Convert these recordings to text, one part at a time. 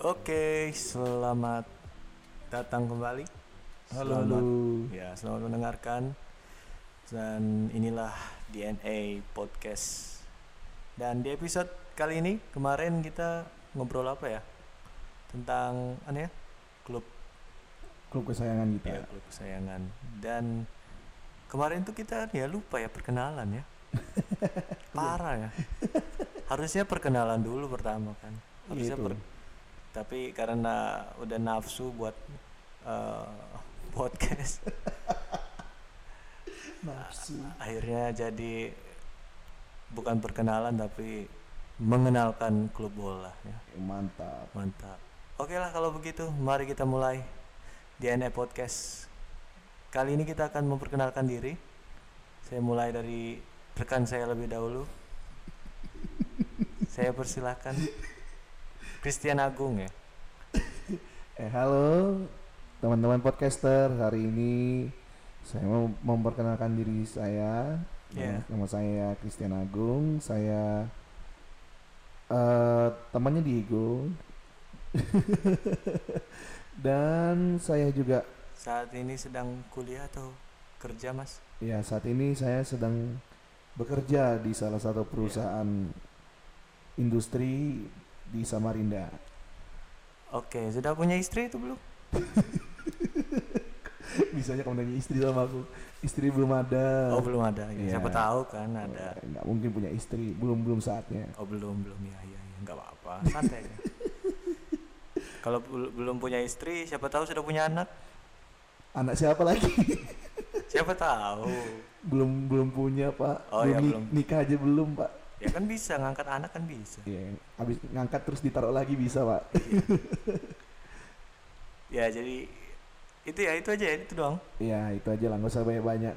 Oke, selamat datang kembali. Halo. Ya, selamat mendengarkan. Dan inilah DNA podcast. Dan di episode kali ini, kemarin kita ngobrol apa ya? Tentang klub kesayangan kita. Ya, klub kesayangan. Dan kemarin tuh kita lupa ya perkenalan ya. Parah ya. Harusnya perkenalan dulu pertama kan. Harusnya tapi karena udah nafsu buat podcast akhirnya jadi bukan perkenalan tapi mengenalkan klub bola ya. Mantap. Oke lah kalau begitu, mari kita mulai DNA podcast. Kali ini kita akan memperkenalkan diri. Saya mulai dari rekan saya lebih dahulu. Saya persilahkan Kristian Agung ya. Halo teman-teman podcaster, hari ini saya mau memperkenalkan diri saya. Nama saya Kristian Agung. Saya temannya Diego. Dan saya juga saat ini sedang kuliah atau kerja, Mas? Ya, saat ini saya sedang bekerja di salah satu perusahaan industri di Samarinda. Oke, sudah punya istri itu belum? Bisanya kamu nanya istri sama aku. Istri belum ada. Oh, belum ada. Ya. Siapa tahu kan ada. Enggak mungkin punya istri, belum saatnya. Oh, belum. Ya. Enggak apa-apa. Santai aja. Kalau belum punya istri, siapa tahu sudah punya anak. Anak siapa lagi? Siapa tahu. Belum punya, Pak. Oh, belum. Nikah aja belum, Pak. Ya kan bisa, ngangkat anak kan bisa. Iya, habis ngangkat terus ditaruh lagi bisa, Pak. Ya, jadi itu doang. Iya, itu aja lah, nggak usah banyak-banyak.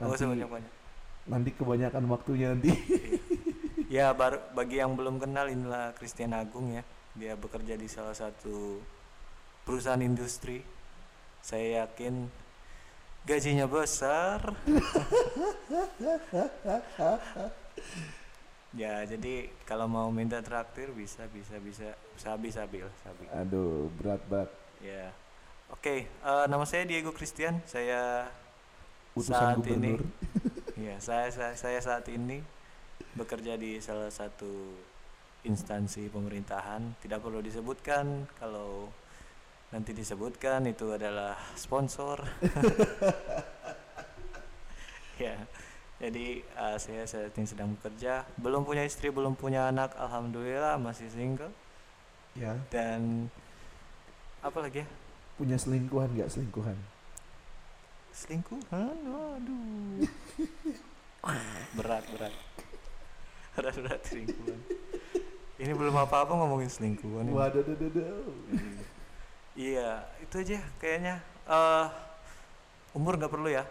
Nanti kebanyakan waktunya nanti. Ya, bagi yang belum kenal, inilah Kristian Agung ya. Dia bekerja di salah satu perusahaan industri. Saya yakin gajinya besar. Ya, jadi kalau mau minta traktir bisa sabi. Aduh, berat. Ya. Oke, nama saya Diego Christian. Saya utusan gubernur. Ya, saya saat ini bekerja di salah satu instansi pemerintahan. Tidak perlu disebutkan, kalau nanti disebutkan itu adalah sponsor. Ya. Jadi saya saat ini sedang bekerja, belum punya istri, belum punya anak, alhamdulillah masih single. Ya. Dan apa lagi ya? Punya selingkuhan nggak selingkuhan? Selingkuhan, waduh. Berat selingkuhan. Ini belum apa-apa ngomongin selingkuhan. Waduh, Iya, itu aja kayaknya. Umur nggak perlu ya.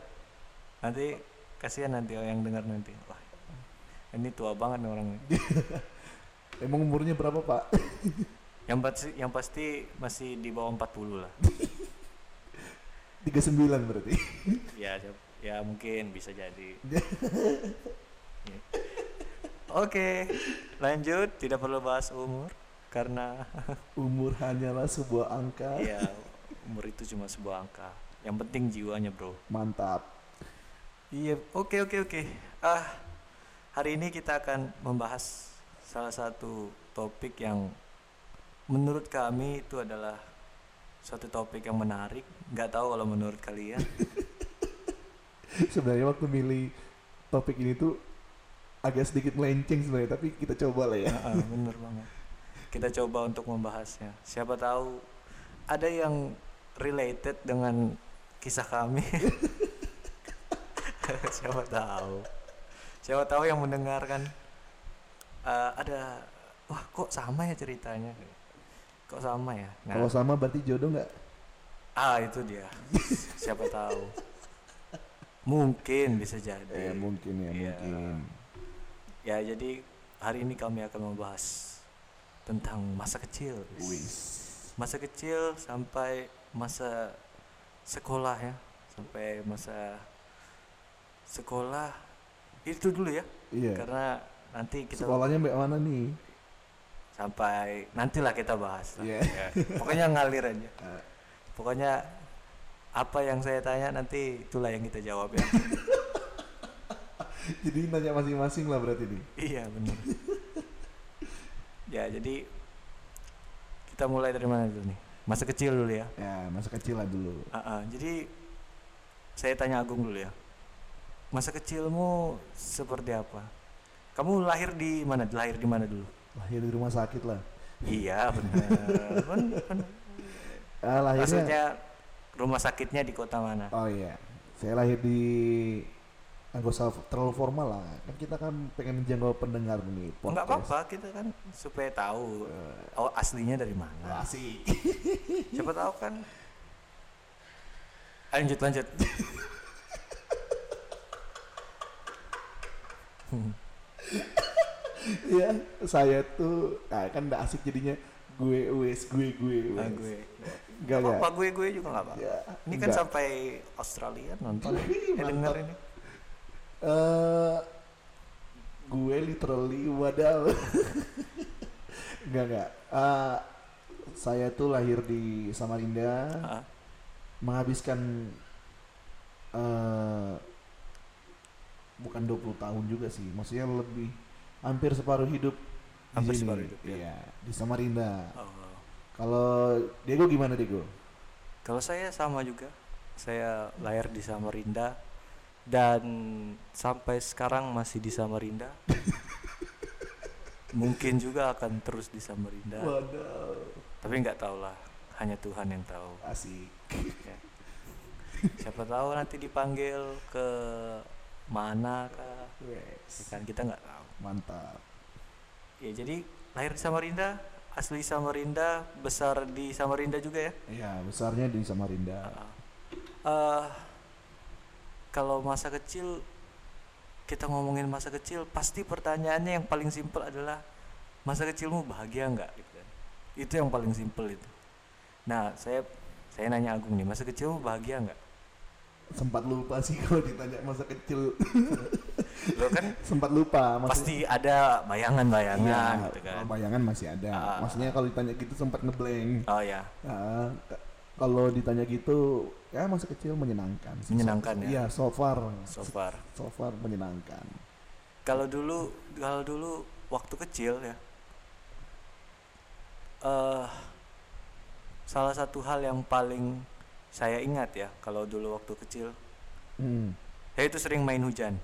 Nanti. Kasihan nanti yang dengar nanti. Wah, ini tua banget nih orangnya. Emang umurnya berapa, Pak? Yang pasti masih di bawah 40 lah. 39 berarti. Ya mungkin bisa jadi. Ya. Oke, lanjut. Tidak perlu bahas umur karena umur hanyalah sebuah angka. Iya, umur itu cuma sebuah angka. Yang penting jiwanya, Bro. Mantap. Iya, oke. Hari ini kita akan membahas salah satu topik yang menurut kami itu adalah suatu topik yang menarik. Nggak tahu kalau menurut kalian. Sebenarnya waktu milih topik ini tuh agak sedikit melenceng sebenarnya, tapi kita coba lah ya. Bener banget. Kita coba untuk membahasnya. Siapa tahu ada yang related dengan kisah kami. Siapa tahu yang mendengarkan ada, wah kok sama ya ceritanya, kok sama ya. Nah, kalau sama berarti jodoh nggak? Itu dia. Siapa tahu. Mungkin bisa jadi. Mungkin. Ya, jadi hari ini kami akan membahas tentang masa kecil. Masa kecil sampai masa sekolah ya, sampai masa sekolah itu dulu ya. Iya. Karena nanti kita sekolahnya sampai mana nih? sampai nantilah kita bahas. Pokoknya ngalir aja. Pokoknya apa yang saya tanya nanti itulah yang kita jawab ya. Jadi nanya masing-masing lah berarti nih. Iya benar. Ya jadi kita mulai dari mana dulu nih? Masa kecil dulu ya? Ya masa kecil lah dulu. Jadi saya tanya Agung dulu ya. Masa kecilmu seperti apa? Kamu lahir di mana? Lahir di mana dulu? Lahir di rumah sakit lah. Iya benar. Lahirnya... Maksudnya rumah sakitnya di kota mana? Oh iya, saya lahir di nggak usah terlalu formal lah. Kan kita kan pengen menjangkau pendengar nih podcast. Enggak apa-apa, kita kan supaya tahu aslinya dari mana. Asli. Siapa tahu kan. Lanjut. Ya, saya tuh kan enggak asik jadinya gue. Enggak apa-apa, gue juga enggak apa-apa. Ya, ini enggak. Kan sampai Australia nonton. Dengar ini. Gue literally wadal. Enggak. Saya tuh lahir di Samarinda. Menghabiskan bukan 20 tahun juga sih. Maksudnya lebih hampir separuh hidup di sini. Iya, di Samarinda. Oh. Kalau Diego gimana Diego? Kalau saya sama juga. Saya lahir di Samarinda. Dan sampai sekarang masih di Samarinda. Mungkin juga akan terus di Samarinda. Waduh. Tapi nggak tahu lah, hanya Tuhan yang tahu. Asik. Ya. Siapa tahu nanti dipanggil ke mana kah? Yes. Kan kita nggak tahu. Mantap. Ya jadi lahir di Samarinda, asli Samarinda, besar di Samarinda juga ya? Iya, besarnya di Samarinda. Kalau masa kecil, kita ngomongin masa kecil, pasti pertanyaannya yang paling simpel adalah masa kecilmu bahagia nggak? Itu yang paling simpel itu. Nah, saya nanya Agung nih, masa kecilmu bahagia nggak? Sempat lupa sih kalau ditanya masa kecil. Lo kan sempat lupa. Pasti ada bayangan-bayangan. Iya, gitu kan. Bayangan masih ada. Maksudnya kalau ditanya gitu sempat ngeblank. Oh ya. Kalau ditanya gitu, ya masa kecil menyenangkan. Menyenangkan ya? Iya, so far. So far menyenangkan. Kalau dulu waktu kecil ya, salah satu hal yang paling saya ingat ya, kalau dulu waktu kecil, saya itu sering main hujan.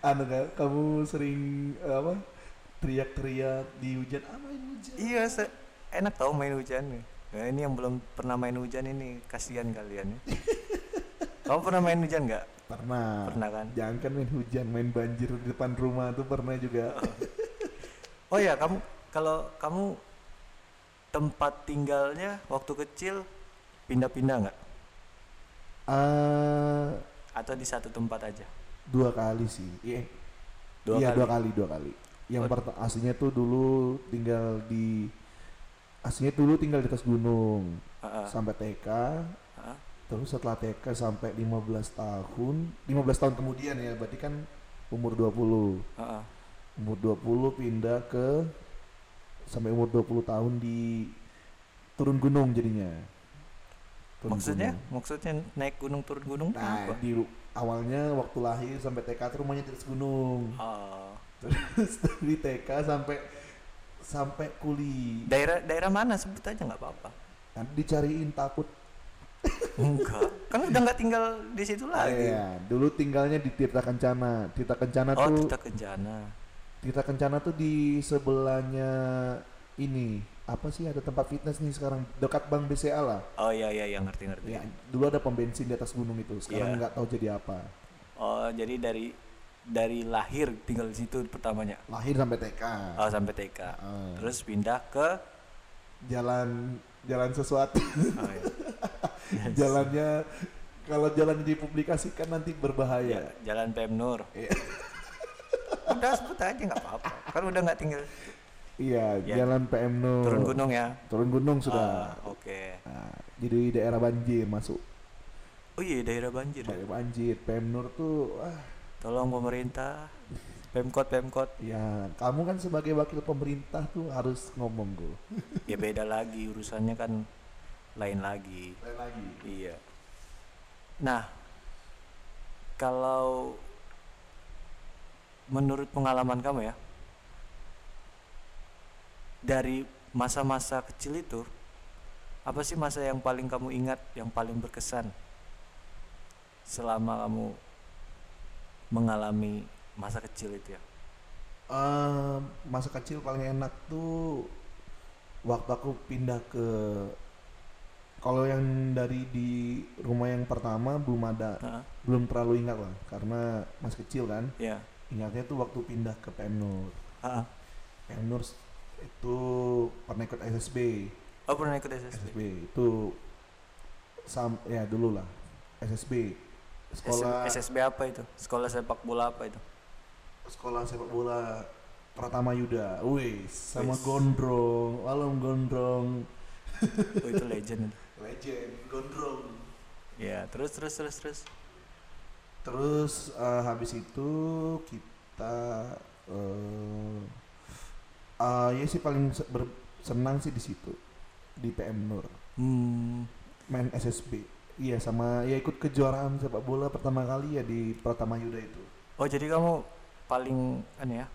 Anu kan, kamu sering apa? Teriak-teriak di hujan, main hujan. Iya, enak tau main hujan. Nah, ini yang belum pernah main hujan ini kasihan kalian ya. Kamu pernah main hujan nggak? Pernah kan? Jangan kan main hujan, main banjir di depan rumah tuh pernah juga. Oh ya, kamu tempat tinggalnya waktu kecil pindah-pindah nggak? Atau di satu tempat aja? Dua kali sih. Dua kali. Yang aslinya tuh dulu tinggal di atas gunung sampai TK, terus setelah TK sampai 15 tahun kemudian ya, berarti kan umur 20. Umur 20 pindah ke, sampai umur 20 tahun di turun gunung jadinya. Maksudnya naik gunung turun gunung? Nah, apa? Di awalnya waktu lahir sampai TK tuh rumahnya di atas gunung. Terus dari TK sampai kuliah. Daerah mana sebut aja nggak apa-apa. Kan dicariin takut. Enggak. Kan udah nggak tinggal di situ lagi. Iya, dulu tinggalnya di Tirta Kencana. Tirta Kencana tuh di sebelahnya ini. Apa sih, ada tempat fitness nih sekarang dekat Bank BCA lah. Oh iya ngerti. Ya, dulu ada pom bensin di atas gunung itu. Sekarang nggak tahu jadi apa. Oh, jadi dari lahir tinggal di situ pertamanya. Lahir sampai TK. Oh, sampai TK. Terus pindah ke jalan sesuatu. Oh, iya. Jalannya kalau jalan dipublikasikan nanti berbahaya. Ya, Jalan PM Noor. Udah sebut aja nggak apa-apa. Kan udah nggak tinggal. Iya, ya. Jalan PM Noor. Turun gunung ya. Turun gunung sudah. Oke. Nah, jadi daerah banjir masuk. Oh iya, daerah banjir. Daerah banjir. PM Noor tuh. Tolong pemerintah Pemkot. Ya, kamu kan sebagai wakil pemerintah tuh harus ngomong tuh. Ya beda lagi urusannya kan, lain lagi. Iya. Nah, kalau menurut pengalaman kamu ya, dari masa-masa kecil itu, apa sih masa yang paling kamu ingat, yang paling berkesan selama kamu mengalami masa kecil itu ya? Masa kecil paling enak tuh waktu aku pindah ke, kalau yang dari di rumah yang pertama belum ada, belum terlalu ingat lah karena masih kecil kan. Iya. Yeah. Ingatnya tuh waktu pindah ke PM Noor. Heeh. PM Noor itu pernah ikut SSB. Oh, pernah ikut SSB. Itu ya dulu lah SSB. Sekolah SSB apa itu? Sekolah sepak bola apa itu? Sekolah sepak bola Pratama Yudha. Wih, sama Gondrong. Walom Gondrong. Oh, itu legend. Legend Gondrong. Ya, terus. Terus habis itu kita ya sih paling senang sih di situ di PM Noor. Main SSB. Iya, sama ya ikut kejuaraan sepak bola pertama kali ya di Pratama Yudha itu. Oh, jadi kamu paling aneh ya,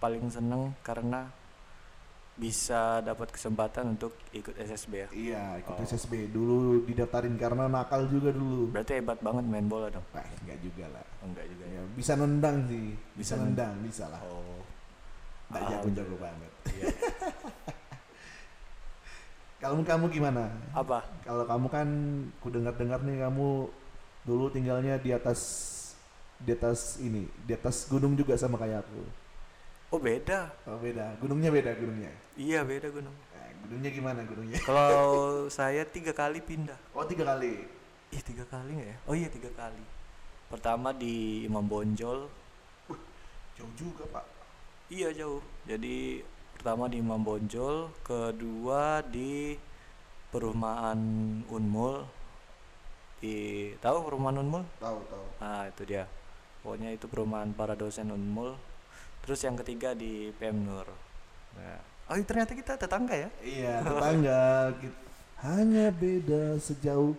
paling seneng karena bisa dapat kesempatan untuk ikut SSB ya? Iya, ikut SSB. Dulu didaftarin karena nakal juga dulu. Berarti hebat banget main bola dong? Nah, enggak juga ya, bisa nendang sih. Bisa nendang. Bisa lah. Oh, enggak jago-jago banget. Iya. Kamu gimana? Apa? Kalau kamu kan, ku dengar nih kamu dulu tinggalnya di atas gunung juga sama kayak aku. Oh beda. Gunungnya beda. Iya beda gunung. Nah, gunungnya gimana gunungnya? Kalau saya 3 kali pindah. Oh 3 kali? Ih 3 kali nggak ya? Oh iya 3 kali. Pertama di Imam Bonjol. Jauh juga Pak. Iya jauh. Jadi pertama di Imam Bonjol, kedua di Perumahan Unmul. Tahu Perumahan Unmul? Tahu. Nah, itu dia. Pokoknya itu perumahan para dosen Unmul. Terus yang ketiga di PM Noor. Nah. Oh, ternyata kita tetangga ya? Iya, tetangga. Hanya beda sejauh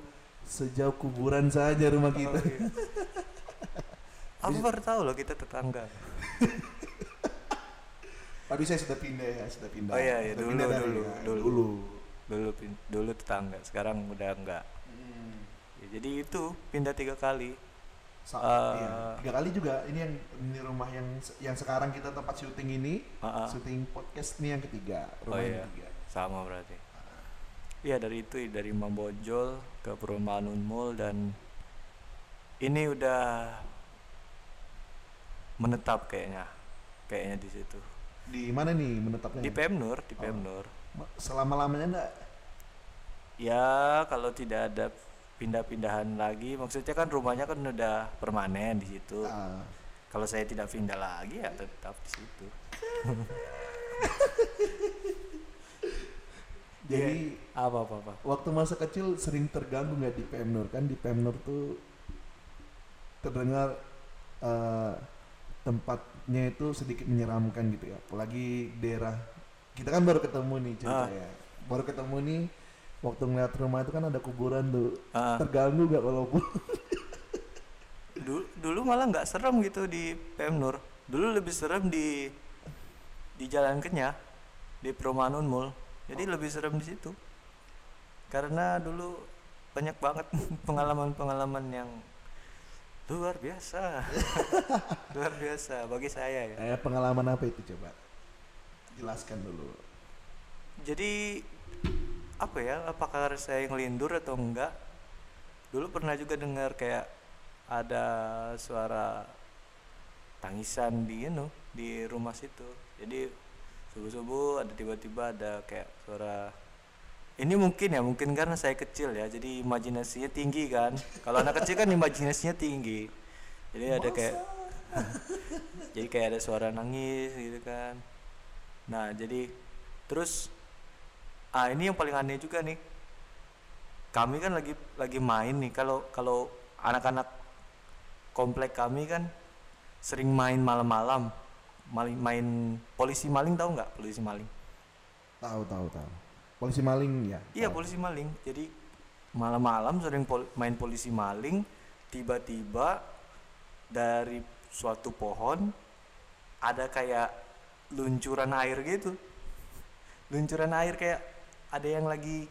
kuburan saja rumah kita. Aku baru tahu loh kita tetangga. Aduh saya sudah pindah. Oh iya dulu tetangga, sekarang udah enggak. Ya, jadi itu pindah 3 kali. Iya. 3 kali juga ini yang rumah yang sekarang kita tempat syuting ini, syuting podcast ini yang ketiga, rumah yang ketiga. Sama berarti. Iya dari itu dari Mambojol ke Perumahan Unmul dan ini udah menetap kayaknya di situ. Di mana nih menetapnya? Di PM Noor, Selama-lamanya enggak? Ya, kalau tidak ada pindah-pindahan lagi, maksudnya kan rumahnya kan udah permanen di situ. Kalau saya tidak pindah lagi ya tetap di situ. Jadi apa? Waktu masa kecil sering terganggu enggak di PM Noor? Kan di PM Noor tuh terdengar tempatnya itu sedikit menyeramkan gitu ya, apalagi daerah kita kan baru ketemu nih ceritanya. Waktu ngeliat rumah itu kan ada kuburan tuh. Terganggu gak walaupun dulu malah nggak serem gitu di PM Noor. Dulu lebih serem di Jalan Kenyah, di Perumahan Unmul. Jadi lebih serem di situ karena dulu banyak banget pengalaman yang luar biasa bagi saya ya. Pengalaman apa itu coba jelaskan dulu. Jadi apa ya, apakah saya ngelindur atau enggak. Dulu pernah juga dengar kayak ada suara tangisan di rumah situ. Jadi subuh-subuh ada tiba-tiba ada kayak suara. Ini mungkin karena saya kecil ya, jadi imajinasinya tinggi kan. Kalau anak kecil kan imajinasinya tinggi. Jadi ada kayak jadi kayak ada suara nangis gitu kan. Nah, jadi terus ini yang paling aneh juga nih. Kami kan lagi main nih. Kalau anak-anak komplek kami kan sering main malam-malam. main polisi maling, tahu nggak polisi maling? Tahu. Polisi maling ya? Iya, polisi maling. Jadi malam-malam sering main polisi maling, tiba-tiba dari suatu pohon ada kayak luncuran air gitu. Luncuran air kayak ada yang lagi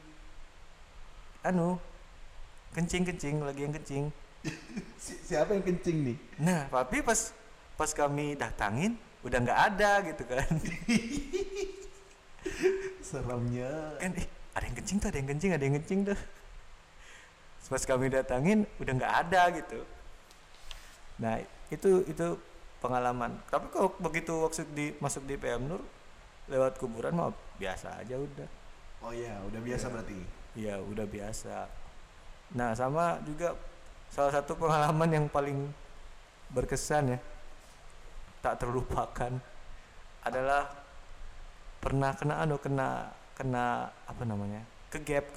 kencing. Siapa yang kencing nih? Nah, tapi pas kami datangin udah nggak ada gitu kan. Seramnya kan, ada yang kencing tuh. Pas kami datangin udah nggak ada gitu. Nah, itu pengalaman. Tapi kok begitu waktu masuk di PM Noor lewat kuburan mah biasa aja udah. Oh iya, udah biasa ya. Berarti. Iya, udah biasa. Nah, sama juga salah satu pengalaman yang paling berkesan ya, tak terlupakan, adalah pernah kena apa namanya, kegap,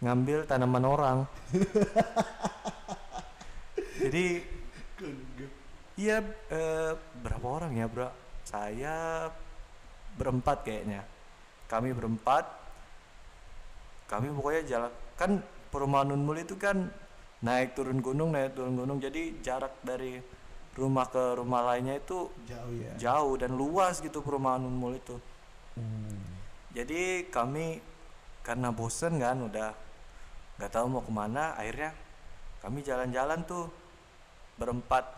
ngambil tanaman orang. Jadi iya, berapa orang ya bro? Saya berempat kayaknya. Kami berempat. Kami pokoknya jalan, kan perumahan Unmul itu kan naik turun gunung. Jadi jarak dari rumah ke rumah lainnya itu jauh ya. Jauh dan luas gitu perumahan Unmul itu. Jadi kami karena bosen kan, udah nggak tahu mau kemana, akhirnya kami jalan-jalan tuh berempat.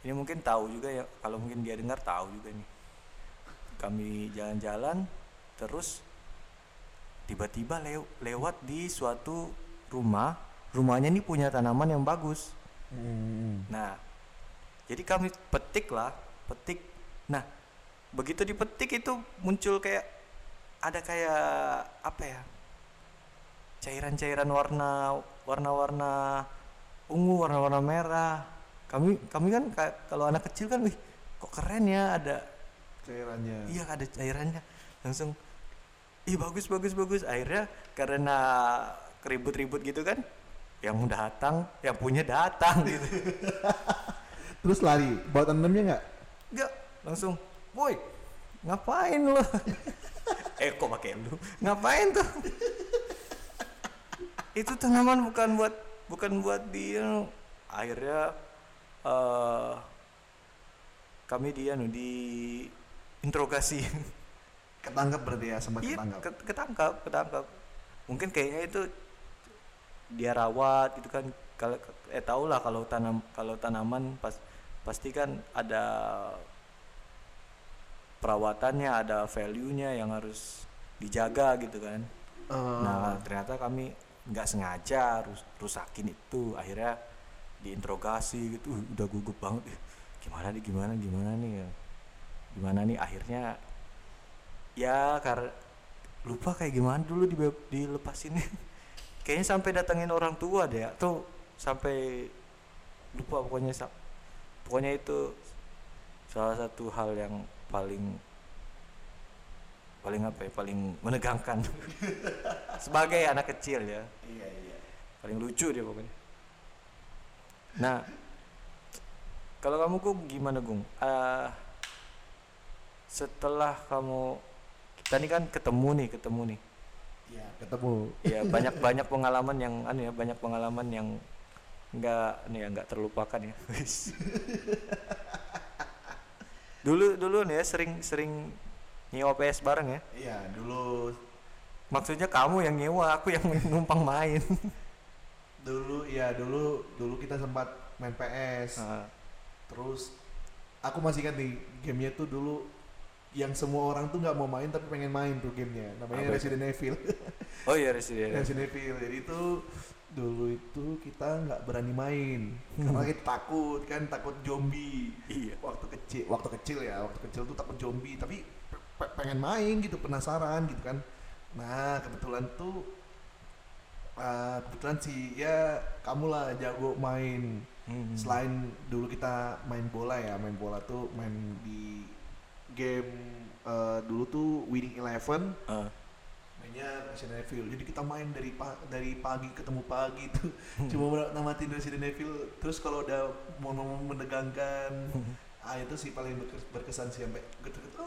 Ini mungkin tahu juga ya, kalau mungkin dia dengar tahu juga nih. Kami jalan-jalan terus tiba-tiba lewat di suatu rumahnya ini punya tanaman yang bagus. Nah, jadi kami petik. Nah, begitu dipetik itu muncul kayak ada kayak apa ya, cairan-cairan warna ungu, warna-warna merah. Kami kan kalau anak kecil kan, wih kok keren ya, ada cairannya. Iya, ada cairannya. Langsung ih bagus. Akhirnya karena ribut-ribut gitu kan, yang punya datang gitu. Terus lari, bawa tandemnya nggak? Nggak, langsung, boy, ngapain lo? Kok pakai lu? Ngapain tuh? Itu tanaman bukan buat dia. Akhirnya kami diinterogasi. Ketangkap berarti ya, sempat ketangkap. Iya, ketangkap. Mungkin kayaknya itu dia rawat gitu kan, tahulah kalau tanaman pasti kan ada perawatannya, ada value-nya yang harus dijaga gitu kan. Nah, ternyata kami nggak sengaja rusakin itu, akhirnya diinterogasi gitu. Udah gugup banget, gimana nih. Akhirnya ya lupa kayak gimana dulu dilepasinnya. Kayaknya sampai datangin orang tua deh, atau sampai lupa, pokoknya itu salah satu hal yang paling apa ya, paling menegangkan sebagai anak kecil ya. Iya. Paling lucu dia pokoknya. Nah, kalau kamu Gung, gimana Gung? Setelah kita kan ketemu nih. Ya, ketemu. Ya, banyak pengalaman yang enggak terlupakan ya. Dulu nih ya, sering nyewa PS bareng ya? Iya, dulu. Maksudnya kamu yang nyewa, aku yang numpang main. Dulu kita sempat main PS. Terus aku masih ingat nih, gamenya tuh dulu yang semua orang tuh nggak mau main tapi pengen main tuh gamenya, namanya Resident Evil. Oh iya, Resident Evil. Jadi itu dulu itu kita nggak berani main karena kita takut zombie. Iya. Waktu kecil tuh takut zombie, tapi pengen main gitu, penasaran gitu kan. Nah, kebetulan sih ya kamulah jago main. Selain dulu kita main bola tuh main di game, dulu tuh Winning Eleven, mainnya Resident Evil. Jadi kita main dari pagi ketemu pagi tuh, cuma namatin Resident Evil. Terus kalau udah mau menegangkan Ah itu sih paling berkesan sih, sampai takut gitu.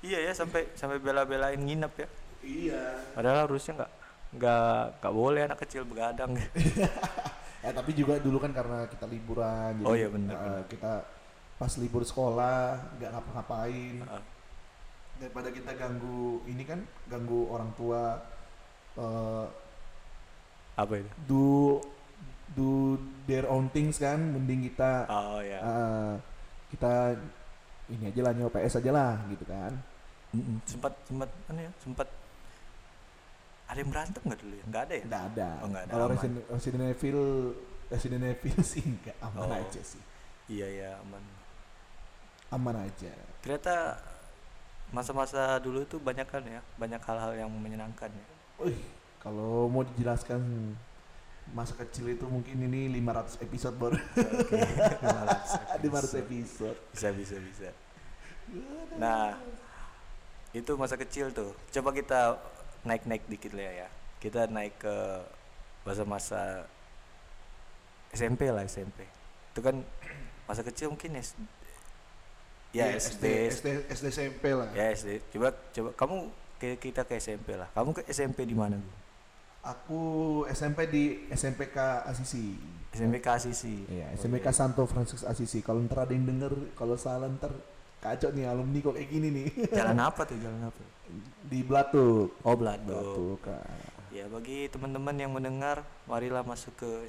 Iya ya, sampai bela-belain nginep ya. Iya. Padahal harusnya nggak boleh anak kecil begadang. Ya tapi juga dulu kan karena kita liburan, jadi oh, iya, bener. Kita pas libur sekolah nggak ngapa-ngapain. Daripada kita ganggu ini kan, ganggu orang tua. Apa itu? Do their own things kan, mending kita kita ini aja lah, nyops aja lah gitu kan. Sempat ada yang berantem nggak dulu ya? Nggak ada ya? Nggak ada. Oh, ada. Kalau Resident Evil sih nggak, aman aja sih. Iya ya, aman aja. Ternyata masa-masa dulu tuh banyak kan ya, banyak hal-hal yang menyenangkan ya. Kalau mau dijelaskan masa kecil itu mungkin ini 500 episode baru. Okay. 500 episode. Bisa. Nah, itu masa kecil tuh. Coba kita naik dikit lah ya. Kita naik ke masa-masa SMP. Itu kan masa kecil mungkin ya SD SMP lah. Ya SD. Coba kamu kita ke SMP lah. Kamu ke SMP di mana? Aku SMP di SMPK Asisi. Iya, SMPK Santo Francis Asisi. Kalau ntar ada yang denger, kalau salah ntar kacau nih alumni kok kayak gini nih. Jalan apa? Di Blatuk. Oh, Blatuk. Ya, bagi teman-teman yang mendengar, marilah masuk ke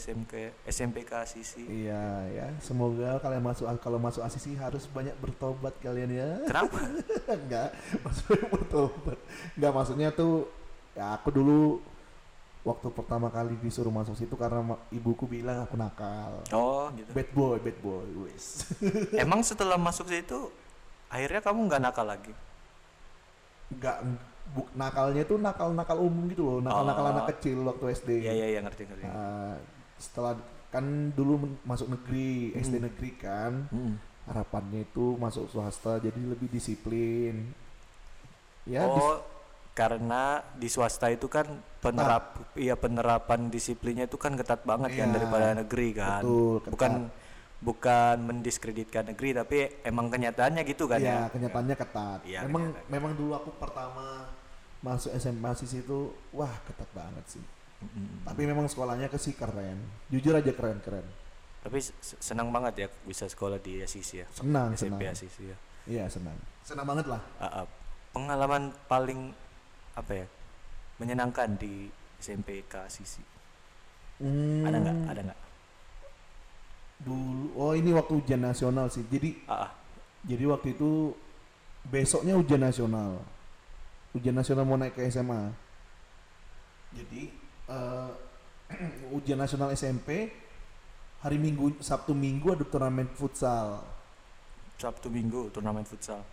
SMPK Asisi. Iya, ya. Semoga kalian kalau masuk Asisi harus banyak bertobat kalian ya. Kenapa? Enggak, maksudnya bertobat. Enggak, maksudnya tuh ya aku dulu waktu pertama kali disuruh masuk situ karena ibuku bilang aku nakal. Oh, gitu. Bad boy, wes. Emang setelah masuk situ akhirnya kamu nggak nakal lagi? Nggak, nakalnya tuh nakal umum gitu loh, nakal anak kecil waktu SD. Iya, ngerti. Setelah kan dulu masuk negeri, SD negeri kan, harapannya itu masuk swasta jadi lebih disiplin. Ya. Karena di swasta itu kan penerapan disiplinnya itu kan ketat banget kan daripada negeri kan. Betul, ketat. Bukan mendiskreditkan negeri, tapi emang kenyataannya gitu kan ya. Iya, kenyataannya ketat. Ya, memang dulu aku pertama masuk SMA itu wah ketat banget sih. Tapi memang sekolahnya keren. Jujur aja keren. Tapi senang banget ya bisa sekolah di Asisi ya. SMP Asisi ya. Iya, senang. Senang banget lah. Pengalaman paling apa ya, menyenangkan di SMPK Asisi ada nggak dulu? Ini waktu ujian nasional sih, jadi waktu itu besoknya ujian nasional mau naik ke SMA, jadi ujian nasional SMP hari Minggu, Sabtu Minggu ada turnamen futsal. Sabtu Minggu turnamen futsal,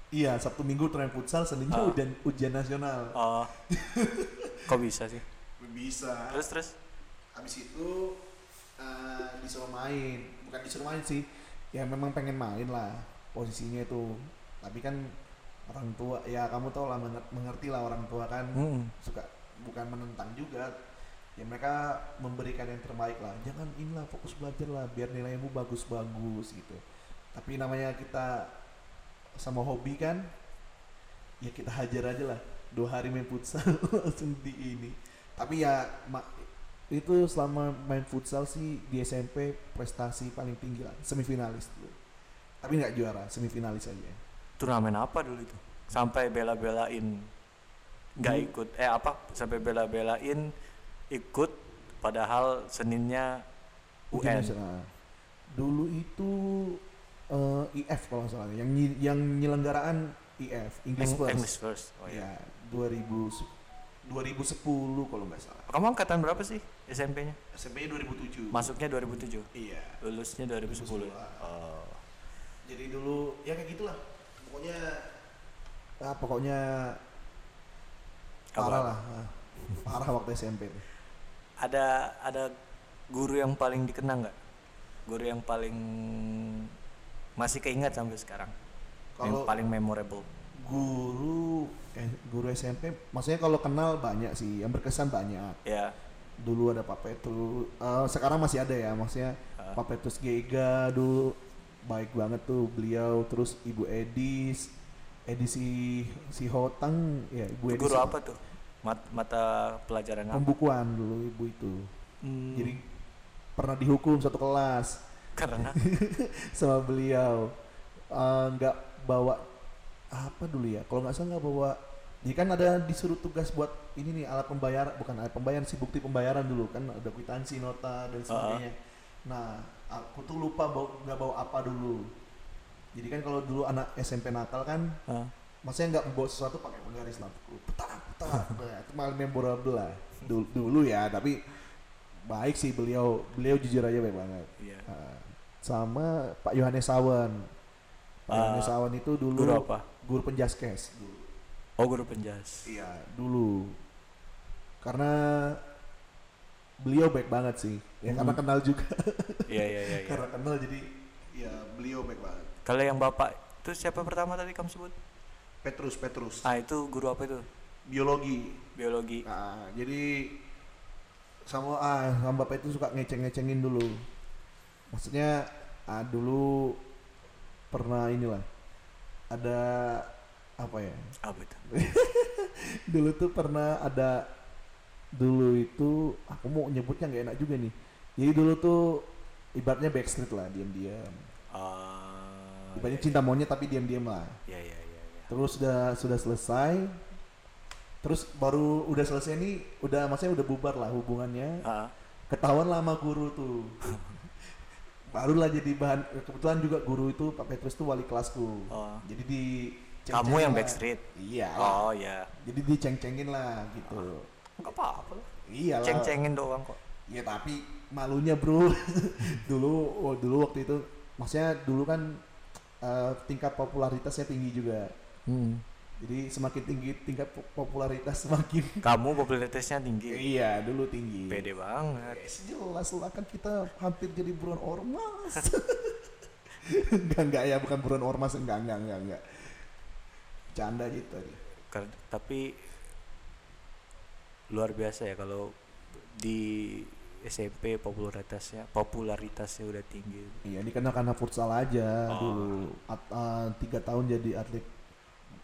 Seninnya ujian nasional. Kok bisa sih? Bisa. Terus? Abis itu disuruh main. Bukan disuruh main sih, ya memang pengen main lah posisinya itu. Tapi kan orang tua, ya kamu tau lah, mengerti lah orang tua kan. Suka, bukan menentang juga. Ya mereka memberikan yang terbaik lah. Jangan inilah, fokus belajar lah, biar nilaimu bagus-bagus gitu. Tapi namanya kita sama hobi kan, ya kita hajar aja lah. 2 hari main futsal langsung di ini. Tapi ya itu selama main futsal sih di SMP prestasi paling tinggi lah, semifinalis dulu. Tapi nggak juara, semifinalis aja. Turnamen apa dulu itu? Sampai bela-belain nggak ikut? Sampai bela-belain ikut, padahal Seninnya UN. Dulu itu IF kalau nggak salah, yang nyelenggaraan IF, English First. Oh ya, 2010 kalau nggak salah. Kamu angkatan berapa sih SMP-nya? SMP-nya 2007. Masuknya 2007. Iya. Lulusnya 2010. Jadi dulu ya kayak gitulah. Pokoknya parah lah. Parah waktu SMP. Ada guru yang paling dikenang nggak? Guru yang paling masih keingat sampai sekarang, kalau yang paling memorable guru SMP, maksudnya kalau kenal banyak sih, yang berkesan banyak ya. Dulu ada Pak Petrus, sekarang masih ada ya, maksudnya Pak Petrus Gega dulu, baik banget tuh beliau, terus Ibu Edis, si Hotang ya, Ibu Edis. Guru apa tuh? Mata pelajaran pembukuan apa? Dulu ibu itu. Jadi pernah dihukum satu kelas karena sama beliau nggak bawa apa dulu ya, kalau nggak salah nggak bawa, jadi kan ada disuruh tugas buat ini nih alat pembayaran, bukan alat pembayaran sih, bukti pembayaran dulu kan ada kwitansi, nota dan sebagainya. Nah aku tuh lupa nggak bawa apa dulu, jadi kan kalau dulu anak SMP nakal kan maksudnya nggak membawa sesuatu pakai penggaris lampu petak itu malah memorable lah dulu ya, tapi baik sih beliau jujur aja baik banget. Yeah. Sama Pak Yohanes Sawan. Pak Yohanes Sawan itu dulu guru apa? Guru penjaskes. Oh, guru penjas. Iya, dulu. Karena beliau baik banget sih. Ya karena kenal juga. Iya. Karena kenal jadi ya beliau baik banget. Kalau yang Bapak itu siapa pertama tadi kamu sebut? Petrus. Ah, itu guru apa itu? Biologi. Nah, jadi sama Bapak itu suka ngeceng-ngecengin dulu. Maksudnya dulu pernah inilah ada apa ya? Apa itu? Dulu tuh pernah ada, dulu itu aku mau nyebutnya nggak enak juga nih. Jadi dulu tuh ibaratnya backstreet lah, diam-diam. Ibaratnya cinta monyet tapi diam-diam lah. Iya. Terus sudah selesai. Terus baru udah selesai nih, maksudnya udah bubar lah hubungannya. Ketahuan lah sama guru tuh. Barulah jadi bahan, kebetulan juga guru itu Pak Petrus tuh wali kelasku. Jadi di kamu yang lah. Backstreet? Iya. Oh iya. Jadi diceng-cengin lah gitu. Gak apa-apa lah. Iyalah. Ceng-cengin doang kok. Ya tapi malunya bro. dulu waktu itu, maksudnya dulu kan tingkat popularitasnya tinggi juga. Jadi semakin tinggi tingkat popularitas semakin. Kamu popularitasnya tinggi. Iya, dulu tinggi. Pede banget. Jelas lah kan kita hampir jadi buruan ormas. enggak ya, bukan buruan ormas, enggak. Canda gitu aja. Tapi luar biasa ya kalau di SMP popularitasnya udah tinggi. Iya, ini karena futsal aja dulu. 3 tahun jadi atlet.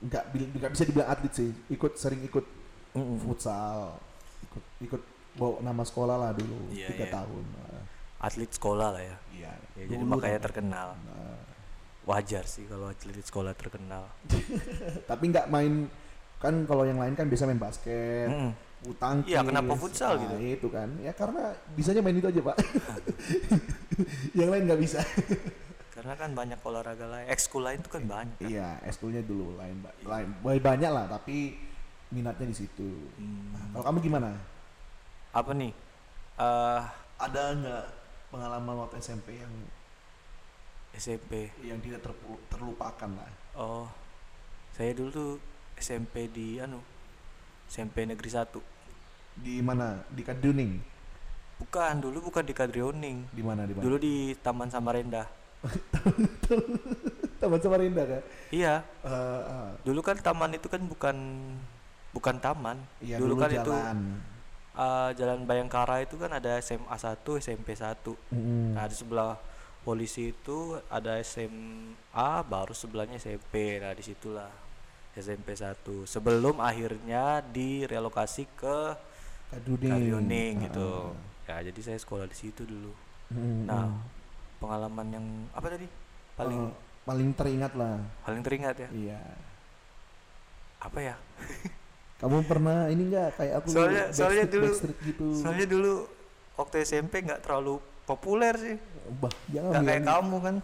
Nggak bisa dibilang atlet sih, sering ikut futsal, ikut bawa nama sekolah lah dulu. 3 tahun atlet sekolah lah ya jadi makanya terkenal. Wajar sih kalau atlet sekolah terkenal. Tapi nggak main kan, kalau yang lain kan biasa main basket, tangkis. Iya, kenapa futsal gitu? Itu kan ya karena bisanya main itu aja pak. Yang lain nggak bisa. Karena kan banyak olahraga lain, ekskul lain itu kan banyak kan? Iya, ekskulnya dulu lain banyak lah, tapi minatnya di situ. Nah, kalau kamu gimana? Apa nih? Ada nggak pengalaman waktu SMP yang tidak terlupakan lah? Oh, saya dulu tuh SMP di SMP Negeri 1. Di mana? Di Kaduning? Bukan, dulu bukan di Kaduning. Di mana? Dulu di Taman Samarinda. Taman Samarinda kan? Iya. Dulu kan taman itu kan bukan taman. Iya, dulu kan jalan. Itu Jalan Bayangkara itu kan ada SMA 1, SMP 1. Nah, di sebelah polisi itu ada SMA, baru sebelahnya SMP. Nah, disitulah SMP 1. Sebelum akhirnya direlokasi ke Kaduning gitu. Ya, jadi saya sekolah di situ dulu. Nah, pengalaman yang apa tadi paling teringat ya iya apa ya? Kamu pernah ini nggak kayak aku soalnya dulu waktu SMP nggak terlalu populer sih, nggak kayak kamu kan.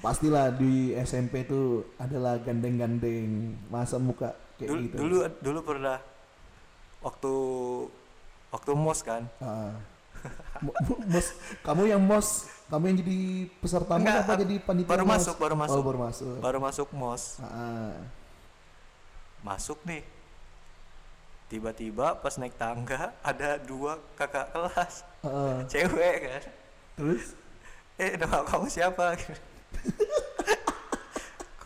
Pastilah di SMP itu adalah gandeng-gandeng masa muka kayak gitu. Dulu pernah waktu mos kan. Kamu yang jadi peserta mos apa jadi panitia? Baru masuk mos. Masuk nih, tiba-tiba pas naik tangga ada 2 kakak kelas cewek kan. Terus nama kamu siapa?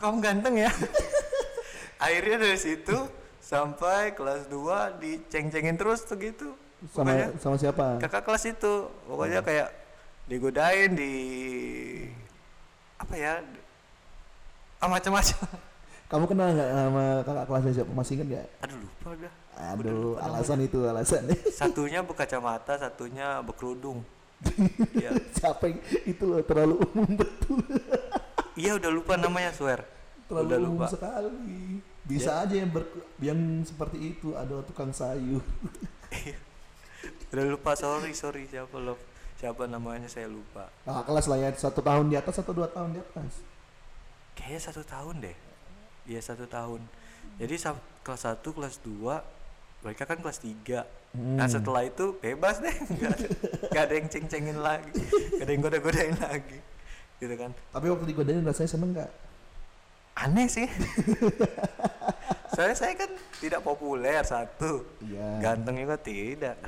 Kamu ganteng ya. Akhirnya dari situ sampai kelas 2 diceng-cengin terus tuh gitu. Sama siapa? Kakak kelas itu. Pokoknya kayak digodain, apa ya, macam-macam. Kamu kenal nggak sama kakak kelasnya siapa? Masih ingat nggak? Aduh lupa dah. Aduh, alasan itu alasan. Satunya berkacamata, satunya berkerudung. Ya. Siapa yang itu loh, terlalu umum betul. Iya udah lupa namanya, swear. Terlalu udah umum lupa sekali. Bisa ya aja yang seperti itu, ada tukang sayur. Udah lupa, sorry siapa loh. Siapa namanya saya lupa. Nah, kelas lah ya, 1 tahun di atas atau 2 tahun di atas? Kayaknya 1 tahun deh. Iya 1 tahun. Jadi kelas 1, kelas 2, mereka kan kelas 3. Nah setelah itu bebas deh, nggak ada yang ceng-cengin lagi, nggak ada yang goda-godain lagi, gitu kan. Tapi waktu digodain rasanya seneng nggak? Aneh sih. Soalnya saya kan tidak populer, satu ya. Ganteng juga tidak.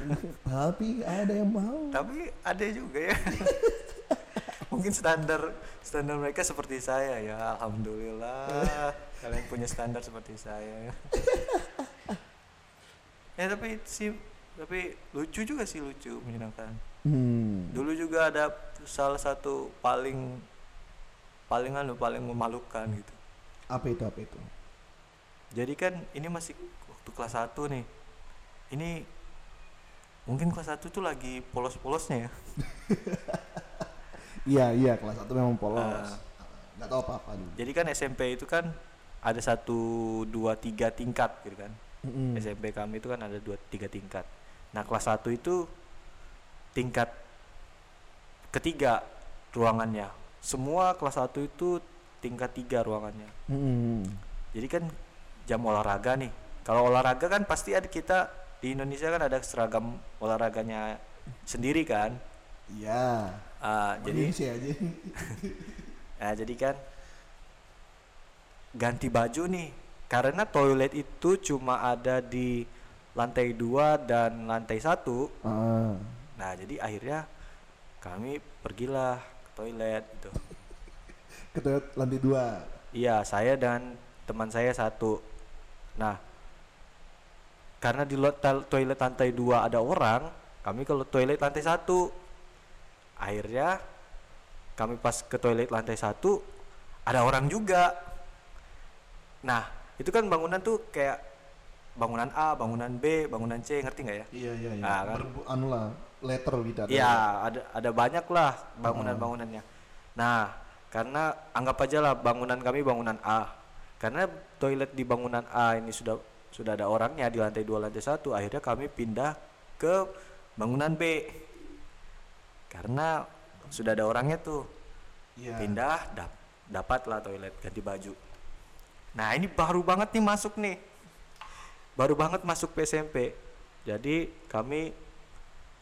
Tapi ada yang mau. Tapi ada juga ya. Mungkin standar mereka seperti saya ya. Alhamdulillah kalian punya standar seperti saya. Ya tapi lucu juga sih, lucu, menyenangkan. Dulu juga ada salah satu paling memalukan gitu. Apa itu? Jadi kan ini masih waktu kelas 1 nih. Ini mungkin kelas 1 tuh lagi polos-polosnya ya. Iya kelas 1 memang polos. Gak tau apa-apa dulu. Jadi kan SMP itu kan ada 1, 2, 3 tingkat gitu kan. SMP kami itu kan ada 2, 3 tingkat. Nah kelas 1 itu tingkat ketiga ruangannya. Semua kelas 1 itu tingkat 3 ruangannya. Jadi kan jam olahraga nih. Kalau olahraga kan pasti ada, kita di Indonesia kan ada seragam olahraganya sendiri kan? Iya. Jadi aja. Nah, jadi kan ganti baju nih. Karena toilet itu cuma ada di lantai 2 dan lantai 1. Nah, jadi akhirnya kami pergilah ke toilet gitu. Ke toilet lantai 2. Iya, saya dan teman saya 1. Nah, karena di toilet lantai 2 ada orang, kami ke toilet lantai 1. Akhirnya kami pas ke toilet lantai 1 ada orang juga. Nah, itu kan bangunan tuh kayak bangunan A, bangunan B, bangunan C, ngerti nggak ya? Iya. Nah, kan? Anu lah, letter gitu. Iya, ada banyak lah bangunan-bangunannya. Nah, karena anggap aja lah bangunan kami bangunan A. Karena toilet di bangunan A ini sudah ada orangnya di lantai 2, lantai 1, akhirnya kami pindah ke bangunan B karena sudah ada orangnya tuh. Pindah dapatlah toilet, ganti baju. Nah ini baru banget masuk SMP. Jadi kami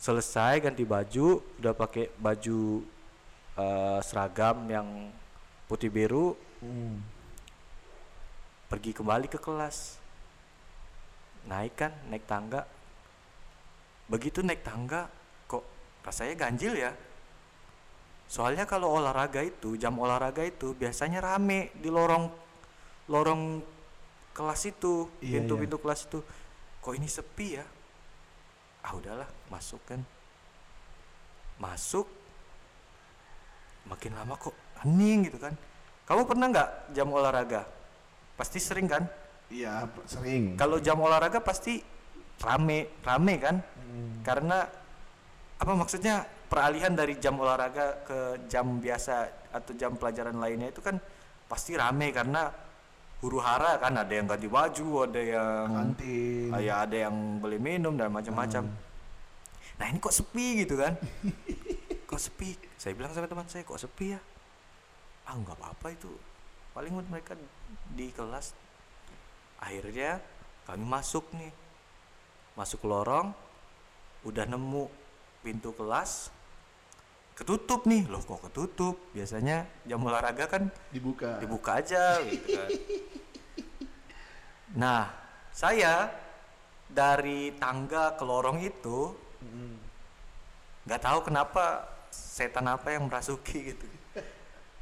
selesai ganti baju, udah pakai baju seragam yang putih biru. Pergi kembali ke kelas, naik tangga. Begitu naik tangga kok rasanya ganjil ya, soalnya kalau olahraga itu, jam olahraga itu biasanya rame di lorong kelas itu, pintu-pintu kelas itu. Kok ini sepi ya, udahlah masuk, makin lama kok hening gitu kan. Kamu pernah nggak jam olahraga? Pasti sering kan? Iya, sering. Kalau jam olahraga pasti rame kan? Karena apa maksudnya, peralihan dari jam olahraga ke jam biasa atau jam pelajaran lainnya itu kan pasti rame karena huru-hara kan, ada yang ganti baju, ada yang kantin, ada yang beli minum dan macam-macam. Nah, ini kok sepi gitu kan? Kok sepi? Saya bilang sama teman saya, kok sepi ya? Enggak apa-apa itu. Paling mereka di kelas. Akhirnya kami masuk lorong, udah nemu pintu kelas, ketutup nih. Loh kok ketutup, biasanya jam olahraga kan dibuka aja gitu kan. Nah saya dari tangga ke lorong itu nggak tahu kenapa, setan apa yang merasuki gitu.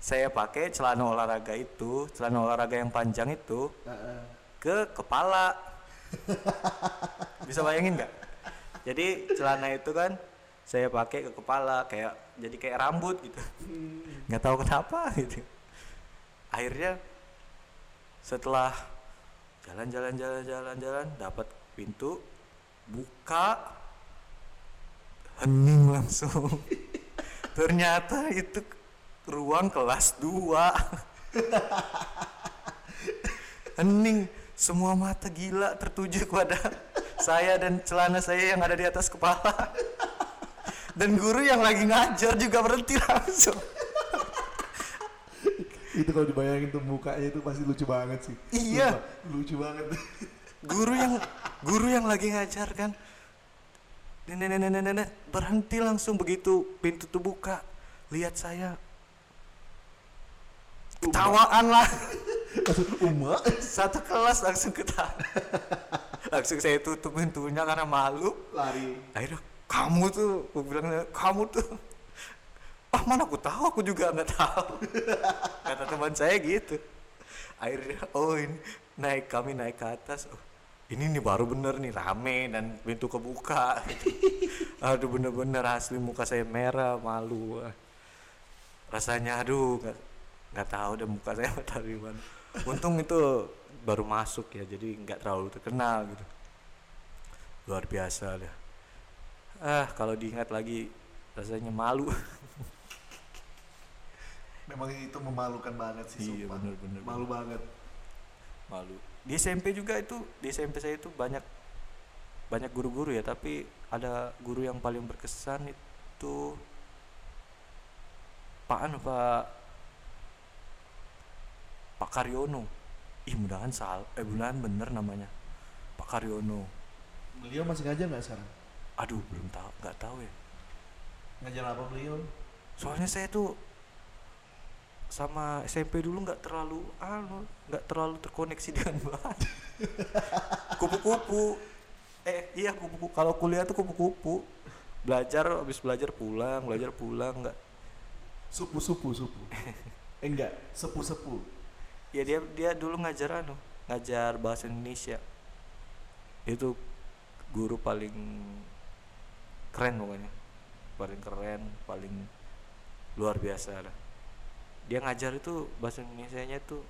Saya pakai celana olahraga yang panjang itu ke kepala. Bisa bayangin nggak? Jadi celana itu kan saya pakai ke kepala, kayak jadi kayak rambut gitu. Nggak tahu kenapa gitu. akhirnya setelah jalan dapat pintu, buka, hening langsung. Ternyata itu ruang kelas 2. Hening, semua mata gila tertuju kepada saya dan celana saya yang ada di atas kepala. Dan guru yang lagi ngajar juga berhenti langsung. Itu kalau dibayangin tuh mukanya itu pasti lucu banget sih. Iya, lucu banget. Guru yang lagi ngajar kan. Nenek berhenti langsung begitu pintu tuh buka. Lihat saya. Ketawaan lah. Uma satu kelas langsung ketawa. Langsung saya tutup pintunya karena malu, lari. Ayo, kamu tuh, aku bilang kamu tuh. Ah, mana aku tahu, aku juga nggak tahu. Kata teman saya gitu. Akhirnya oh ini kami naik ke atas. Oh, ini nih baru bener nih rame dan pintu kebuka. Aduh bener-bener asli muka saya merah, malu. Rasanya aduh nggak tahu deh muka saya dari mana. Untung itu baru masuk ya, jadi nggak terlalu terkenal gitu. Luar biasa deh. Ah kalau diingat lagi rasanya malu. Memang itu memalukan banget sih, iya, sumpah. Bener. Malu banget. Malu. Di SMP juga itu, di SMP saya itu banyak guru-guru ya, tapi ada guru yang paling berkesan itu Pak Karyono. Ih, mudahan mudahan bener namanya. Pak Karyono. Beliau masih ngajar enggak sekarang? Aduh, belum tahu, enggak tahu ya. Ngajar apa beliau? Soalnya saya tuh sama SMP dulu nggak terlalu terkoneksi dengan bahan. Kupu-kupu. Iya kupu-kupu. Kalau kuliah tuh kupu-kupu. Belajar pulang nggak. Supu. Enggak, sepu. Ya dia dulu ngajar bahasa Indonesia. Itu guru paling keren paling luar biasa lah. Dia ngajar itu bahasa Indonesianya tuh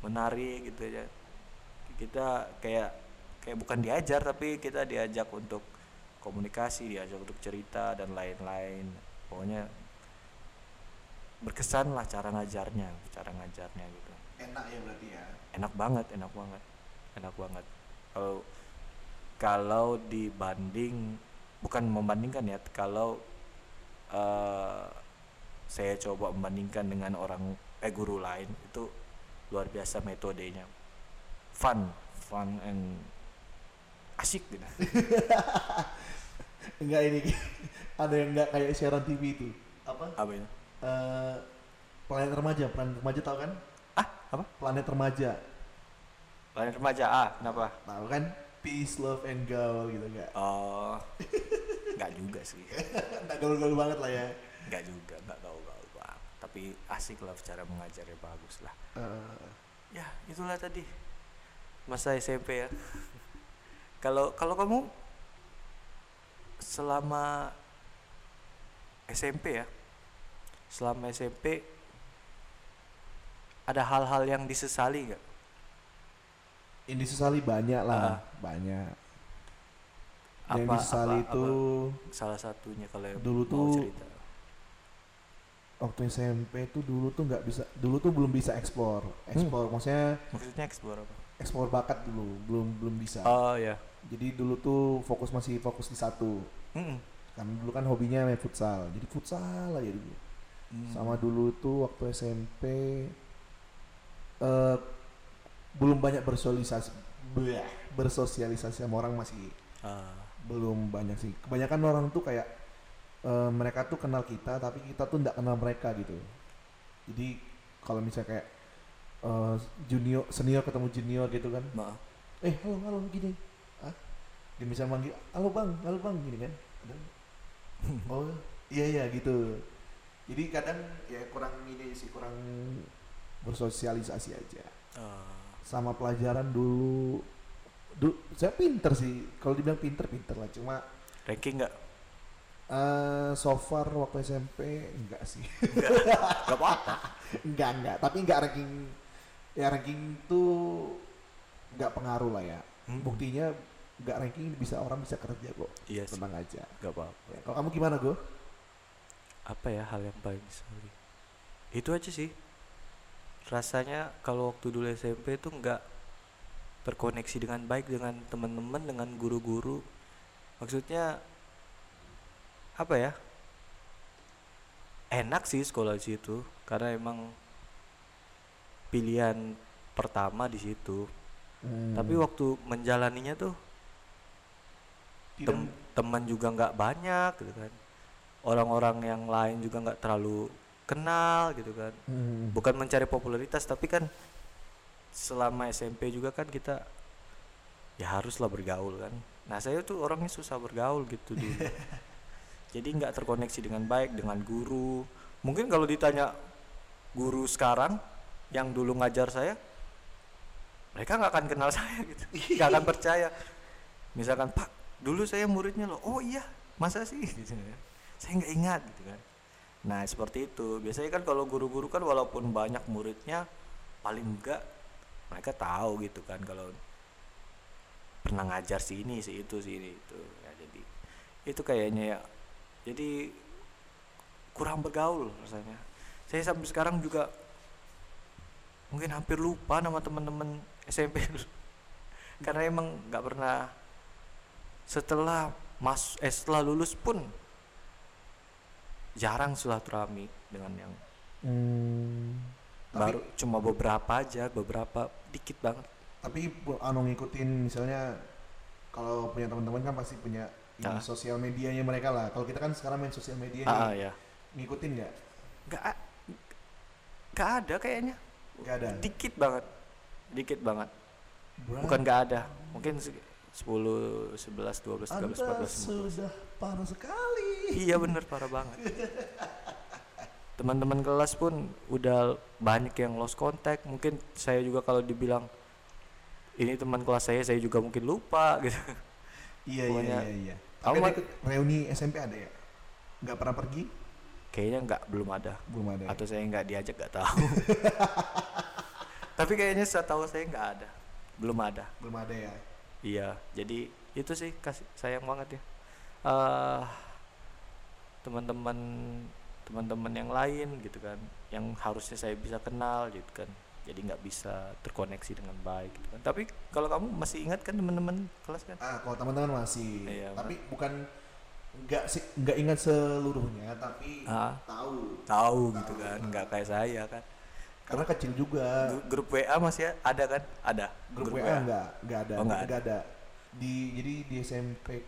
menarik gitu ya. Kita kayak bukan diajar, tapi kita diajak untuk komunikasi, diajak untuk cerita dan lain-lain. Pokoknya berkesan lah cara ngajarnya gitu. Enak ya berarti ya. Enak banget. Kalau dibanding, bukan membandingkan ya, kalau saya coba membandingkan dengan orang guru lain, itu luar biasa metodenya. Fun and asik gitu. Enggak ini ada yang enggak kayak siaran TV itu. Apa itu? Planet Remaja tahu kan? Apa? Planet Remaja. Kenapa? Tahu kan? Peace, love and gaul gitu enggak? Oh. Enggak juga sih. Enggak gaul-gaul banget lah ya. Enggak gaul, tapi asik lah, cara mengajarnya bagus lah. Ya itulah tadi masa SMP ya. Kalau kamu selama SMP ada hal-hal yang disesali nggak? Yang disesali banyak lah, banyak. Yang disesali itu salah satunya kalau dulu mau tuh cerita. Waktu SMP tuh dulu belum bisa eksplor. Maksudnya eksplor apa? Eksplor bakat dulu, belum bisa. Oh ya. Yeah. Jadi dulu tuh masih fokus di satu. Mm-mm. Karena dulu kan hobinya main futsal, jadi futsal aja dulu. Sama dulu tuh waktu SMP belum banyak bersosialisasi sama orang masih. Belum banyak sih. Kebanyakan orang tuh kayak mereka tuh kenal kita, tapi kita tuh nggak kenal mereka gitu. Jadi kalau misalnya kayak senior ketemu junior gitu kan, maaf. Halo gini, dia bisa manggil halo bang gini kan. Oh iya gitu. Jadi kadang ya kurang ini sih, kurang bersosialisasi aja. Sama pelajaran dulu saya pinter sih. Kalau dibilang pinter lah, cuma ranking nggak. So far waktu SMP enggak sih. Enggak apa-apa. Enggak. Tapi enggak ranking. Ya ranking tuh enggak pengaruh lah ya. Buktinya enggak ranking bisa orang bisa kerja kok. Iya sih. Tenang aja. Enggak apa-apa. Ya, kalau kamu gimana, Go? Apa ya hal yang paling disesali? Itu aja sih. Rasanya kalau waktu dulu SMP tuh enggak terkoneksi dengan baik dengan teman-teman, dengan guru-guru. Maksudnya apa ya, enak sih sekolah di situ karena emang pilihan pertama di situ. Tapi waktu menjalaninya tuh teman juga nggak banyak gitu kan, orang-orang yang lain juga nggak terlalu kenal gitu kan. Bukan mencari popularitas, tapi kan selama SMP juga kan kita ya haruslah bergaul kan. Nah saya tuh orangnya susah bergaul gitu dulu. Jadi nggak terkoneksi dengan baik dengan guru. Mungkin kalau ditanya guru sekarang yang dulu ngajar saya, mereka nggak akan kenal saya gitu, nggak akan percaya. Misalkan, Pak, dulu saya muridnya loh. Oh iya, masa sih? Gitu ya. Saya nggak ingat gitu kan. Nah seperti itu. Biasanya kan kalau guru-guru kan walaupun banyak muridnya, paling enggak mereka tahu gitu kan kalau pernah ngajar si ini, si itu, si ini itu. Ya, jadi itu kayaknya ya. Jadi kurang bergaul rasanya. Saya sampai sekarang juga mungkin hampir lupa nama teman-teman SMP dulu. Karena emang nggak pernah setelah lulus pun jarang silaturahmi dengan yang baru. Tapi, cuma beberapa dikit banget. Tapi ngikutin misalnya kalau punya teman-teman kan pasti punya sosial medianya mereka lah. Kalau kita kan sekarang main sosial media ya. Ngikutin nggak? Nggak ada kayaknya. Nggak ada. Dikit banget. Berarti. Bukan nggak ada. Mungkin 10, 11, 12, 13, 14. Anda sudah parah sekali. Iya benar, parah banget. Teman-teman kelas pun udah banyak yang lost contact. Mungkin saya juga kalau dibilang ini teman kelas saya juga mungkin lupa gitu. Iya. Tapi ikut reuni SMP ada ya? Nggak pernah pergi? Kayaknya nggak, belum ada. Atau saya nggak diajak, nggak tahu. Tapi kayaknya setahu saya nggak ada, belum ada ya. Iya, jadi itu sih sayang banget ya. Teman-teman yang lain gitu kan, yang harusnya saya bisa kenal gitu kan, jadi nggak bisa terkoneksi dengan baik gitu kan. Tapi kalau kamu masih ingat kan teman-teman kelas kan? Kalau teman-teman masih. Iya, tapi bukan nggak ingat seluruhnya, tapi tahu gitu kan. Nggak kayak saya kan. Karena kecil juga. Grup WA masih ada kan? Ada. Grup WA nggak ada. Oh, nggak ada. Jadi di SMP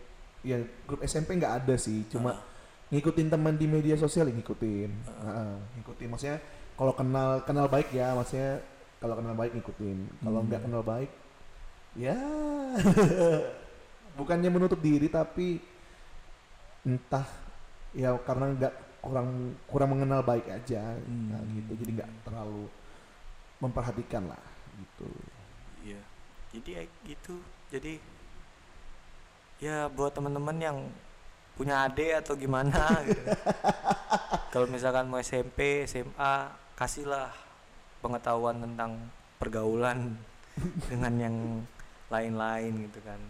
ya, grup SMP nggak ada sih, cuma ngikutin teman di media sosial ya, ngikutin maksudnya. Kalau kenal baik ya, maksudnya kalau kenal baik ngikutin. Kalau nggak kenal baik, ya bukannya menutup diri, tapi entah ya karena nggak kurang mengenal baik aja, nah, gitu. Jadi nggak terlalu memperhatikan lah gitu. Iya. Jadi gitu. Jadi ya buat teman-teman yang punya adik atau gimana, gitu. Kalau misalkan mau SMP, SMA, kasihlah pengetahuan tentang pergaulan dengan yang lain-lain gitu kan.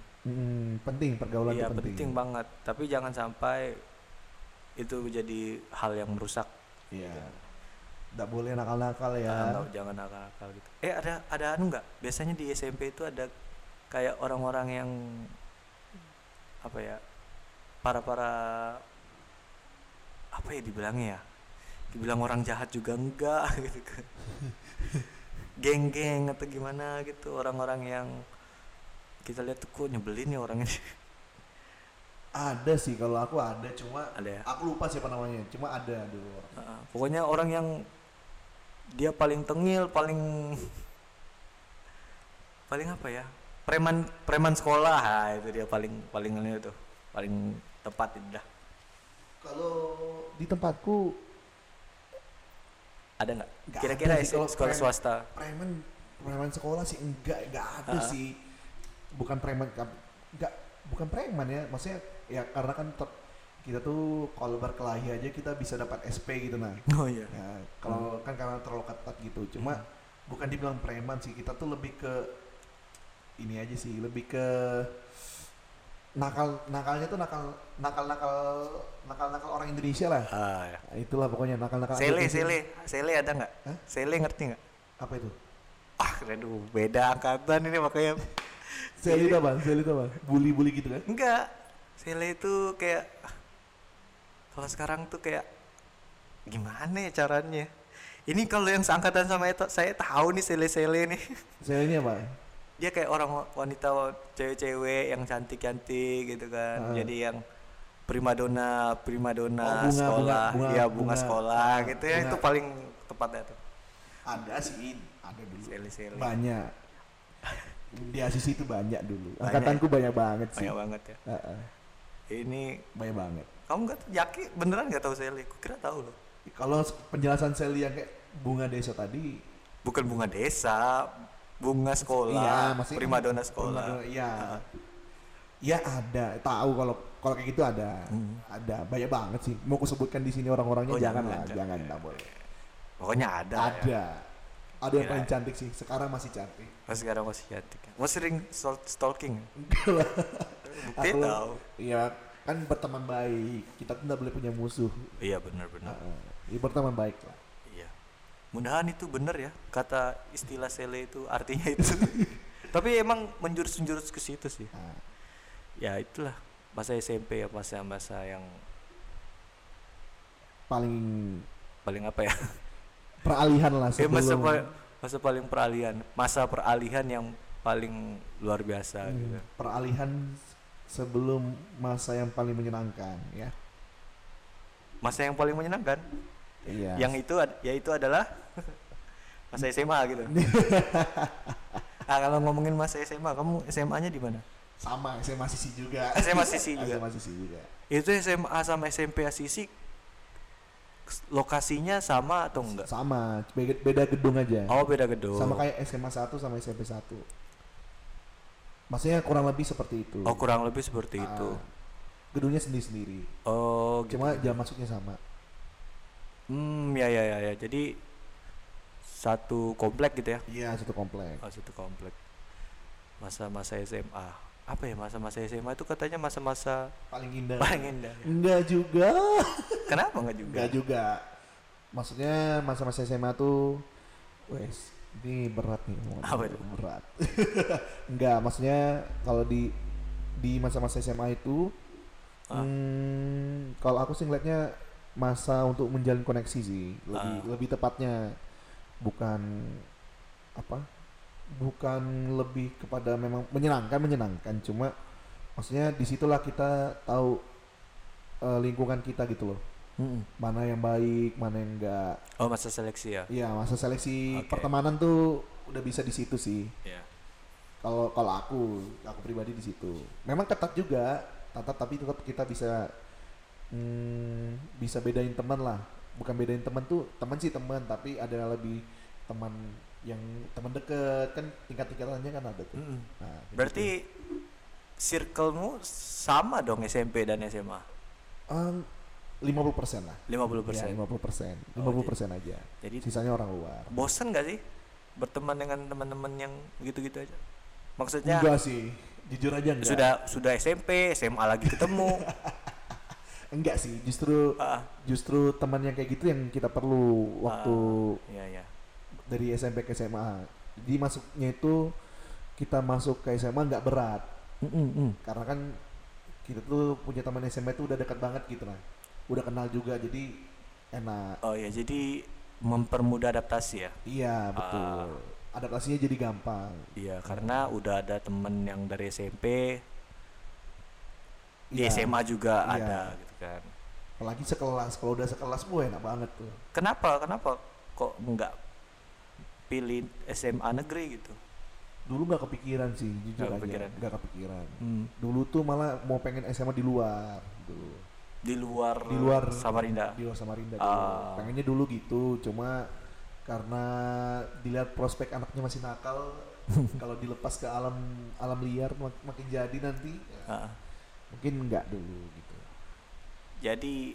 Penting pergaulan itu penting banget. Tapi jangan sampai itu jadi hal yang merusak. Iya. Gitu. Nggak boleh nakal-nakal ya. Jangan nakal-nakal gitu. Ada nggak? Biasanya di SMP itu ada kayak orang-orang yang apa ya? Para apa ya dibilangnya ya? Dibilang orang jahat juga enggak gitu kan. Geng-geng atau gimana gitu, orang-orang yang kita lihat tuh kok nyebelin ya orangnya. Ada sih, kalau aku ada, cuma ada ya? Aku lupa siapa namanya, cuma ada dulu. Pokoknya orang yang dia paling tengil, paling apa ya? Preman sekolah, nah, itu dia paling itu. Paling tepat itu dah. Kalau di tempatku ada nggak? Kira-kira sekolah swasta? Preman sekolah sih enggak ada sih. Bukan preman ya. Maksudnya ya karena kan kita tuh kalau berkelahi aja kita bisa dapat SP gitu nah. Oh iya. Nah, kalau kan karena terlalu ketat gitu. Cuma bukan dibilang preman sih, kita tuh lebih ke ini aja sih, lebih ke nakalnya tuh nakal orang Indonesia lah. Iya. Itulah pokoknya nakal-nakal. Sele ada nggak? Sele ngerti nggak? Apa itu? Ah, aduh, beda angkatan ini makanya. Sele itu apa? Bully gitu kan? Enggak. Sele itu kayak kalau sekarang tuh kayak gimana ya caranya? Ini kalau yang seangkatan sama itu saya tahu nih sele-sele nih. Sele ini apa? Dia kayak orang wanita cewek-cewek yang cantik-cantik gitu kan. Jadi yang primadona sekolah, ya bunga sekolah gitu ya, itu paling tepatnya tuh. Ada sih, ada dulu. Sele-sele. Banyak. Di Asisi itu banyak dulu. Angkatanku banyak banget sih. Banyak banget ya. Ini banyak banget. Kamu nggak yakin beneran nggak tahu sele? Kukira tahu loh. Kalau penjelasan sele yang kayak bunga desa tadi, bukan bunga desa, bunga sekolah, iya, primadona sekolah. Iya, iya ada. Tahu kalau kayak gitu ada, ada banyak banget sih. Mau aku sebutkan di sini orang-orangnya jangan tak boleh. Pokoknya ada. Ya. Ada yang paling cantik sih. Sekarang masih cantik. Mau sering stalking? Enggak. Aku tahu. Iya, kan berteman baik. Kita tidak boleh punya musuh. Iya benar. Iya berteman baik lah. Iya. Mudahan itu benar ya. Kata istilah sele itu artinya itu. Tapi emang menjurus-jurus ke situ sih. Ya itulah bahasa SMP ya, bahasa yang paling apa ya? Peralihan lah sebelum masa peralihan yang paling luar biasa gitu. Peralihan sebelum masa yang paling menyenangkan ya. Masa yang paling menyenangkan? Iya. Yang itu yaitu adalah masa SMA gitu. Kalau ngomongin masa SMA, kamu SMA-nya di mana? Sama, SMA Asisi juga. SMA Asisi juga. Itu SMA sama SMP Asisi lokasinya sama atau enggak? Sama, beda gedung aja. Oh, beda gedung. Sama kayak SMA 1 sama SMP 1. Maksudnya kurang lebih seperti itu. Oh, kurang lebih seperti itu. Gedungnya sendiri-sendiri. Oh, gitu. Cuma jam masuknya sama. Ya. Jadi satu komplek gitu ya? Iya, satu komplek. Oh, satu komplek. Masa-masa SMA. Apa ya masa-masa SMA itu katanya masa-masa paling indah. Ya? Enggak juga. Maksudnya masa-masa SMA tuh wes ini berat nih. Berat. Enggak, maksudnya kalau di masa-masa SMA itu kalau aku sih ngeliatnya masa untuk menjalin koneksi sih, lebih tepatnya bukan lebih kepada memang menyenangkan, cuma maksudnya disitulah kita tahu lingkungan kita gitu loh. Mana yang baik, mana yang enggak. Oh, masa seleksi ya? Iya, masa seleksi. Okay. Pertemanan tuh udah bisa di situ sih. Yeah. Kalau aku pribadi di situ. Memang ketat juga, tapi tetap kita bisa bisa bedain teman lah. Bukan bedain teman tuh, teman sih teman, tapi ada lebih teman yang teman deket kan, tingkat-tingkatannya kan ada tuh. Nah, berarti circle-mu sama dong SMP dan SMA? 50% lah. 50%? Ya, 50%. 50% aja. Jadi sisanya orang luar. Bosan gak sih berteman dengan teman-teman yang gitu-gitu aja? Maksudnya enggak sih, jujur aja enggak. Sudah SMP, SMA lagi ketemu. Enggak sih, justru teman yang kayak gitu yang kita perlu waktu dari SMP ke SMA. Jadi masuknya itu kita masuk ke SMA nggak berat, karena kan kita tuh punya teman SMA itu udah dekat banget gitu lah, udah kenal juga, jadi enak. Oh ya, jadi mempermudah adaptasi ya? Iya betul, adaptasinya jadi gampang. Iya, karena udah ada teman yang dari SMP, di SMA juga ada gitu kan. Apalagi sekelas, kalau udah sekelas gue enak banget tuh. Kenapa kok nggak pilih SMA negeri gitu? Dulu nggak kepikiran sih, jujur aja nggak kepikiran. Dulu tuh malah mau pengen SMA di luar dulu. Di luar Samarinda. Di luar Samarinda. Pengennya dulu gitu, cuma karena dilihat prospek anaknya masih nakal, kalau dilepas ke alam liar makin jadi nanti. Mungkin nggak dulu gitu. Jadi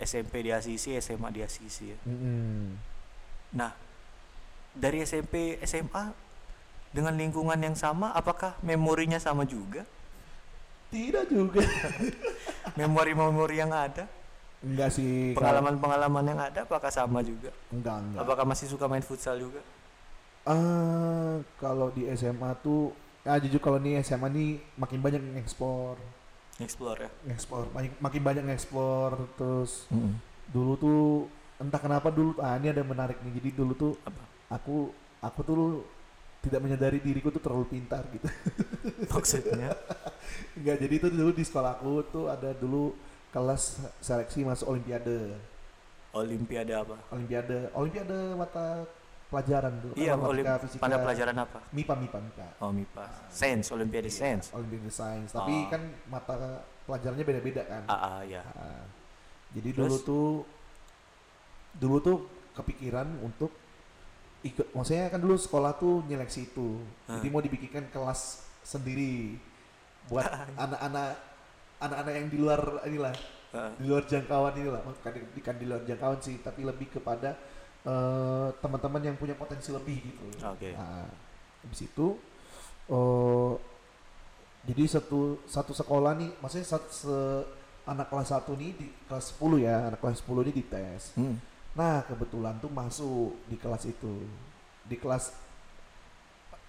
SMP di Asisi, SMA di Asisi ya. Nah, dari SMP, SMA dengan lingkungan yang sama, apakah memorinya sama juga? Tidak juga. Memori-memori yang ada? Enggak sih. Pengalaman-pengalaman yang ada apakah sama juga? Enggak. Apakah masih suka main futsal juga? Kalau di SMA tuh, jujur kalau nih SMA nih makin banyak nge-explore. Explore ya? Explore, makin banyak nge-explore. Terus dulu tuh entah kenapa dulu, ini ada yang menarik nih. Jadi dulu tuh aku tuh tidak menyadari diriku tuh terlalu pintar gitu. Maksudnya? Enggak, jadi tuh dulu di sekolah aku tuh ada dulu kelas seleksi masuk Olimpiade. Olimpiade apa? Olimpiade mata pelajaran tuh. Iya, pada pelajaran apa? MIPA. Oh, MIPA. Sains, Olimpiade Sains. Olimpiade Sains, tapi kan mata pelajarannya beda-beda kan. Iya. Jadi dulu tuh kepikiran untuk ikut, maksudnya kan dulu sekolah tuh nyeleksi itu. Jadi mau dibikinkan kelas sendiri buat anak-anak yang di luar inilah, di luar jangkauan inilah. Bukan di luar jangkauan sih, tapi lebih kepada teman-teman yang punya potensi lebih gitu. Oke. Okay. Nah, habis itu jadi satu sekolah nih, maksudnya anak kelas 1 nih di kelas 10 ya, anak kelas 10 ini dites. Nah, kebetulan tuh masuk di kelas itu. Di kelas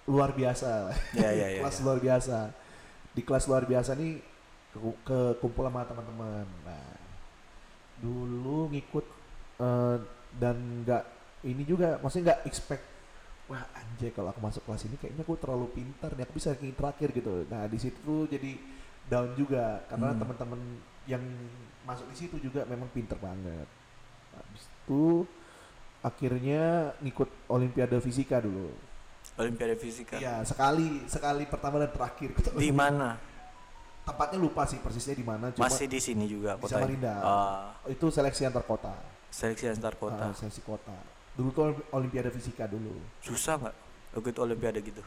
luar biasa. Yeah, kelas luar biasa. Di kelas luar biasa nih ke kumpul sama teman-teman. Nah, dulu ngikut dan nggak ini juga, maksudnya nggak expect, wah anjay kalau aku masuk kelas ini kayaknya aku terlalu pintar nih, aku bisa ranking terakhir gitu. Nah di situ tuh jadi down juga karena teman-teman yang masuk di situ juga memang pintar banget. Habis itu akhirnya ngikut Olimpiade Fisika dulu. Olimpiade Fisika. Iya, sekali pertama dan terakhir. Di mana? Tempatnya lupa sih persisnya di mana. Masih di sini juga. Di Samarinda. Itu seleksi antar kota. Seleksi kota. Dulu tuh Olimpiade Fisika dulu. Susah nggak ikut Olimpiade gitu?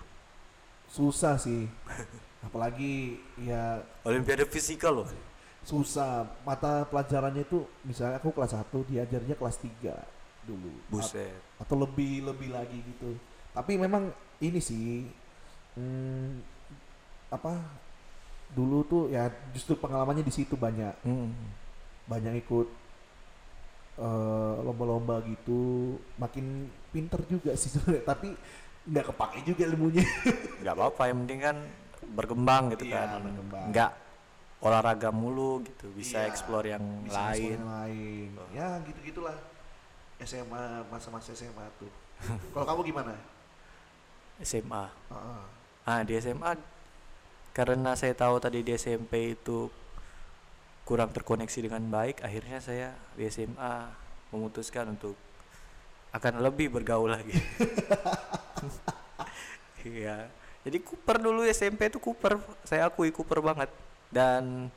Susah sih. Apalagi ya Olimpiade Fisika loh. Susah. Mata pelajarannya itu misalnya aku kelas 1 diajarnya kelas 3 dulu. Buset. Atau lebih lagi gitu. Tapi memang ini sih dulu tuh ya justru pengalamannya di situ banyak. Banyak ikut lomba-lomba gitu, makin pinter juga sih sebenarnya, tapi nggak kepake juga ilmunya. Nggak apa-apa, yang penting kan berkembang gitu kan. Nggak olahraga mulu gitu, bisa explore yang lain. Ya gitu-gitulah SMA, masa-masa SMA tuh. Kalau kamu gimana? SMA. Di SMA karena saya tahu tadi di SMP itu kurang terkoneksi dengan baik, akhirnya saya di SMA memutuskan untuk akan lebih bergaul lagi. Iya. Jadi kuper dulu SMP itu kuper, saya akui kuper banget dan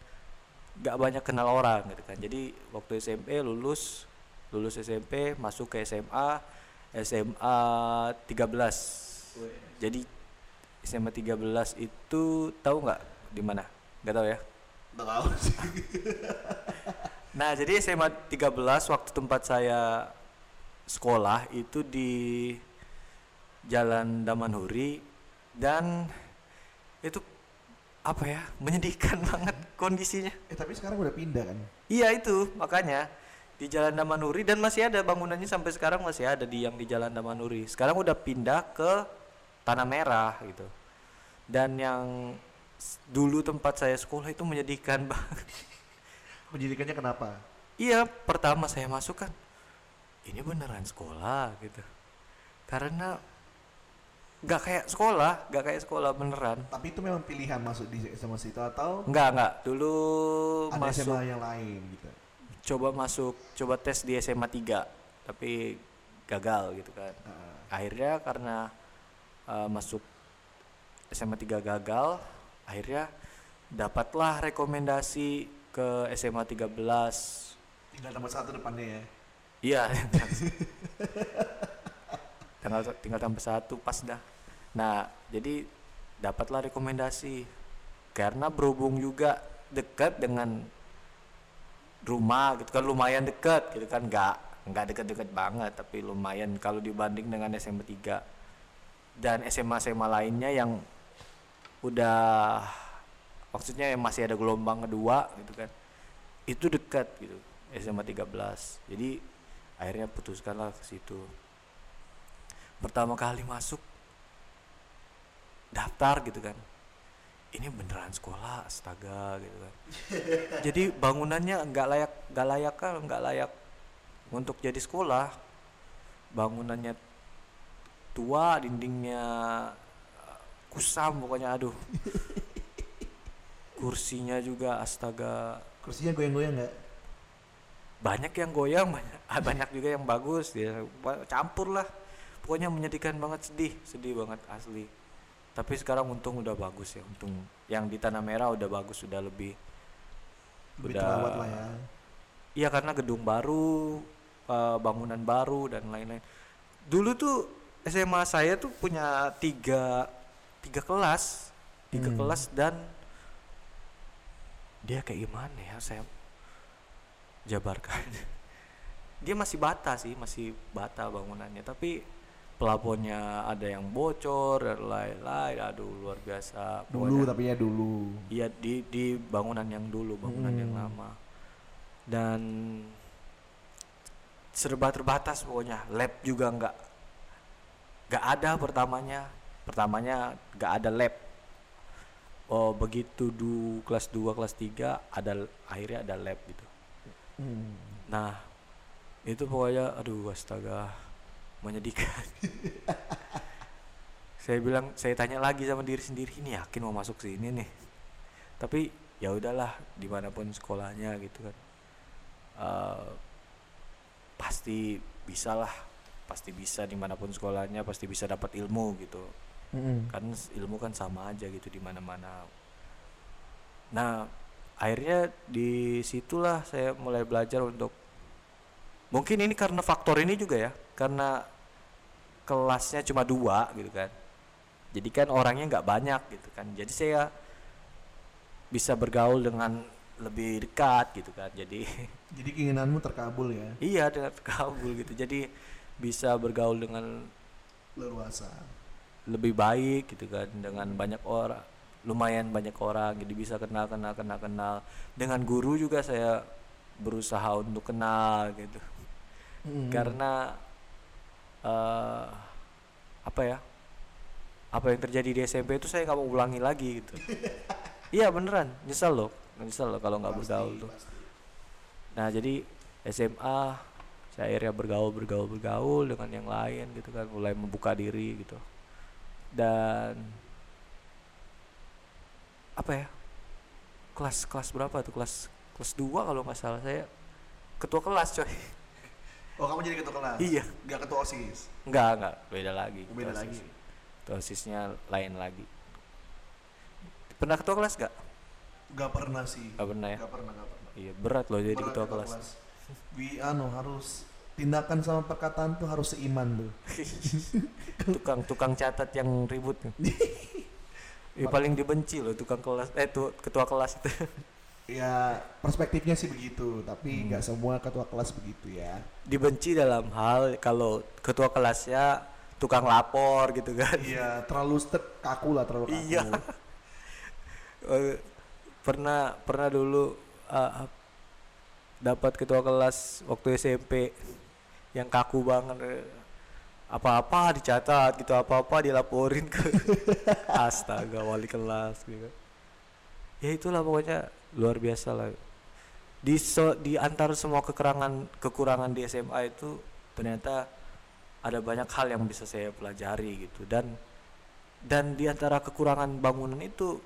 gak banyak kenal orang gitu kan. Jadi waktu SMP lulus SMP masuk ke SMA 13. Jadi SMA 13 itu tahu nggak di mana? Nggak tahu ya. Nah, jadi SMA 13 waktu tempat saya sekolah itu di Jalan Daman Huri dan itu menyedihkan banget kondisinya. Tapi sekarang udah pindah kan? Iya, itu makanya di Jalan Daman Huri dan masih ada bangunannya sampai sekarang, masih ada di Jalan Daman Huri. Sekarang udah pindah ke Tanah Merah gitu. Dan yang dulu tempat saya sekolah itu menyedihkan banget. Menyedihkannya kenapa? Iya, pertama saya masuk kan, ini beneran sekolah gitu. Karena gak kayak sekolah beneran. Tapi itu memang pilihan masuk di SMA situ atau? Enggak. Dulu ada masuk SMA yang lain gitu. Coba tes di SMA 3, tapi gagal gitu kan. Akhirnya karena masuk SMA 3 gagal, akhirnya dapatlah rekomendasi ke SMA 13. Tinggal tambah 1 depannya ya? Iya. Tinggal tambah 1 pas dah. Nah, jadi dapatlah rekomendasi. Karena berhubung juga dekat dengan rumah gitu kan, lumayan dekat gitu kan, nggak dekat-dekat banget tapi lumayan kalau dibanding dengan SMA 3 dan SMA-SMA lainnya yang udah maksudnya yang masih ada gelombang kedua gitu kan, itu dekat gitu SMA 13. Jadi akhirnya putuskanlah ke situ. Pertama kali masuk daftar gitu kan, ini beneran sekolah astaga gitu kan. Jadi bangunannya nggak layak untuk jadi sekolah, bangunannya tua, dindingnya kusam pokoknya, aduh. Kursinya juga astaga, kursinya goyang-goyang nggak? Banyak yang goyang, banyak juga yang bagus ya, campur lah pokoknya, menyedihkan banget, sedih banget asli. Tapi sekarang untung udah bagus ya, untung yang di Tanah Merah udah bagus, udah lebih terawat lah ya. Iya, karena gedung baru, bangunan baru dan lain-lain. Dulu tuh SMA saya tuh punya tiga kelas kelas, dan dia kayak gimana ya, saya jabarkan. Dia masih bata bangunannya, tapi pelaponnya ada yang bocor dan lain-lain, aduh luar biasa. Dulu tapi ya dulu. Iya, di bangunan yang dulu, bangunan yang lama. Dan serba terbatas pokoknya, lab juga nggak ada pertamanya nggak ada lab. Oh begitu kelas 2 kelas 3 akhirnya ada lab gitu. Nah itu pokoknya aduh astaga, menyedihkan. saya tanya lagi sama diri sendiri, ini yakin mau masuk sini nih, tapi ya udahlah dimanapun sekolahnya gitu kan, pasti bisa dimanapun sekolahnya, pasti bisa dapat ilmu gitu. Kan ilmu kan sama aja gitu di mana-mana. Nah akhirnya disitulah saya mulai belajar untuk, mungkin ini karena faktor ini juga ya, karena kelasnya cuma 2 gitu kan, jadi kan orangnya nggak banyak gitu kan, jadi saya bisa bergaul dengan lebih dekat gitu kan, jadi keinginanmu terkabul ya. Iya, terkabul gitu, jadi bisa bergaul dengan leluasa, lebih baik gitu kan, dengan banyak orang, lumayan banyak orang, jadi bisa kenal dengan guru juga. Saya berusaha untuk kenal gitu. Karena apa yang terjadi di SMP itu saya nggak mau ulangi lagi gitu. Iya beneran, nyesel loh kalau nggak bergaul tuh. Nah jadi SMA saya akhirnya bergaul dengan yang lain gitu kan, mulai membuka diri gitu. Dan apa ya, kelas berapa tuh, kelas 2 kalau nggak salah saya ketua kelas coy. Oh kamu jadi ketua kelas? Iya. Nggak ketua OSIS? Nggak, beda lagi. Ketua OSISnya lain lagi. Pernah ketua kelas nggak? Nggak pernah sih. Nggak pernah ya? Nggak pernah. Iya berat loh jadi ketua kelas. Harus tindakan sama perkataan tuh harus seiman tuh. Tukang catat yang ribut. Ya, paling dibenci loh tukang kelas, ketua kelas itu. Ya perspektifnya sih begitu, tapi nggak semua ketua kelas begitu ya. Dibenci dalam hal kalau ketua kelasnya tukang lapor gitu kan. Iya, terlalu kaku. Iya. pernah dulu dapat ketua kelas waktu SMP yang kaku banget, apa-apa dicatat gitu, apa-apa dilaporin ke astaga wali kelas gitu. Ya itulah pokoknya luar biasa lah. Di antara semua kekurangan di SMA itu ternyata ada banyak hal yang bisa saya pelajari gitu, dan di antara kekurangan bangunan itu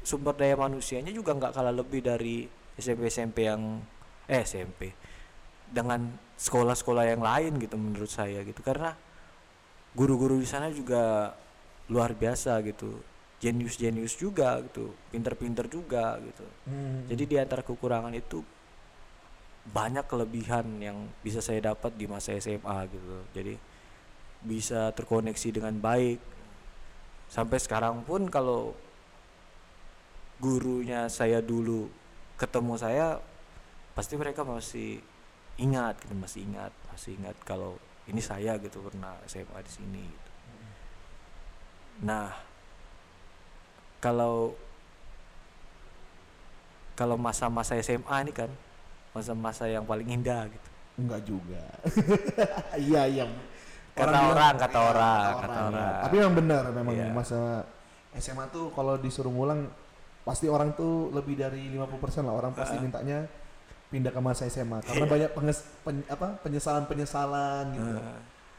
sumber daya manusianya juga nggak kalah lebih dari SMP yang SMP dengan sekolah-sekolah yang lain gitu menurut saya gitu, karena guru-guru di sana juga luar biasa gitu, jenius juga gitu, pinter-pinter juga gitu. Jadi di antara kekurangan itu banyak kelebihan yang bisa saya dapat di masa SMA gitu, jadi bisa terkoneksi dengan baik. Sampai sekarang pun kalau gurunya saya dulu ketemu saya pasti mereka masih ingat gitu, masih ingat kalau ini saya gitu pernah SMA di sini gitu. Nah, kalau masa-masa SMA ini kan masa-masa yang paling indah gitu. Enggak juga. Iya. Kata orang. Tapi yang benar memang yeah. Masa SMA tuh kalau disuruh ngulang pasti orang tuh lebih dari 50% lah orang pasti mintanya pindah ke masa SMA karena banyak penyesalan-penyesalan gitu.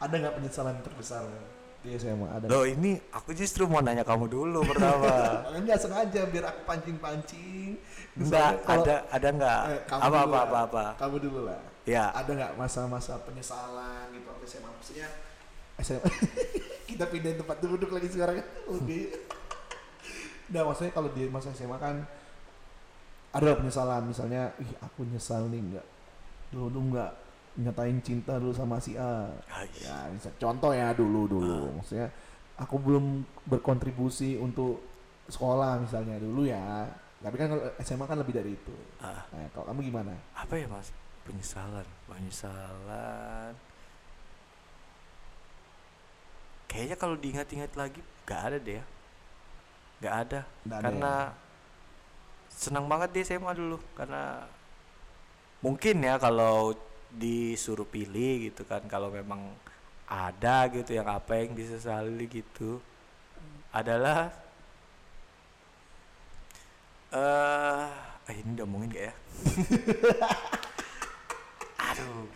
Ada nggak penyesalan terbesar di SMA? Ada. Loh, ini aku justru mau nanya kamu dulu pertama. Enggak sengaja biar aku pancing-pancing. Enggak, ada nggak? Apa? Kamu dulu lah. Ya. Ada nggak masa-masa penyesalan gitu waktu SMA? Maksudnya SMA kita pindahin tempat duduk lagi sekarang kan? Oke. Nah, maksudnya kalau di masa SMA kan ada penyesalan, misalnya, aku nyesal nih dulu nggak nyatain cinta dulu sama si A. Ya, misal, contoh ya dulu. Maksudnya, aku belum berkontribusi untuk sekolah misalnya dulu ya. Tapi kan kalau SMA kan lebih dari itu. Nah, kalau kamu gimana? Apa ya mas? Penyesalan. Kayaknya kalau diingat-ingat lagi, nggak ada deh. Karena senang banget di SMA dulu karena mungkin ya kalau disuruh pilih gitu kan kalau memang ada gitu yang apa yang disesali gitu adalah ini udah omongin gak ya? Aduh,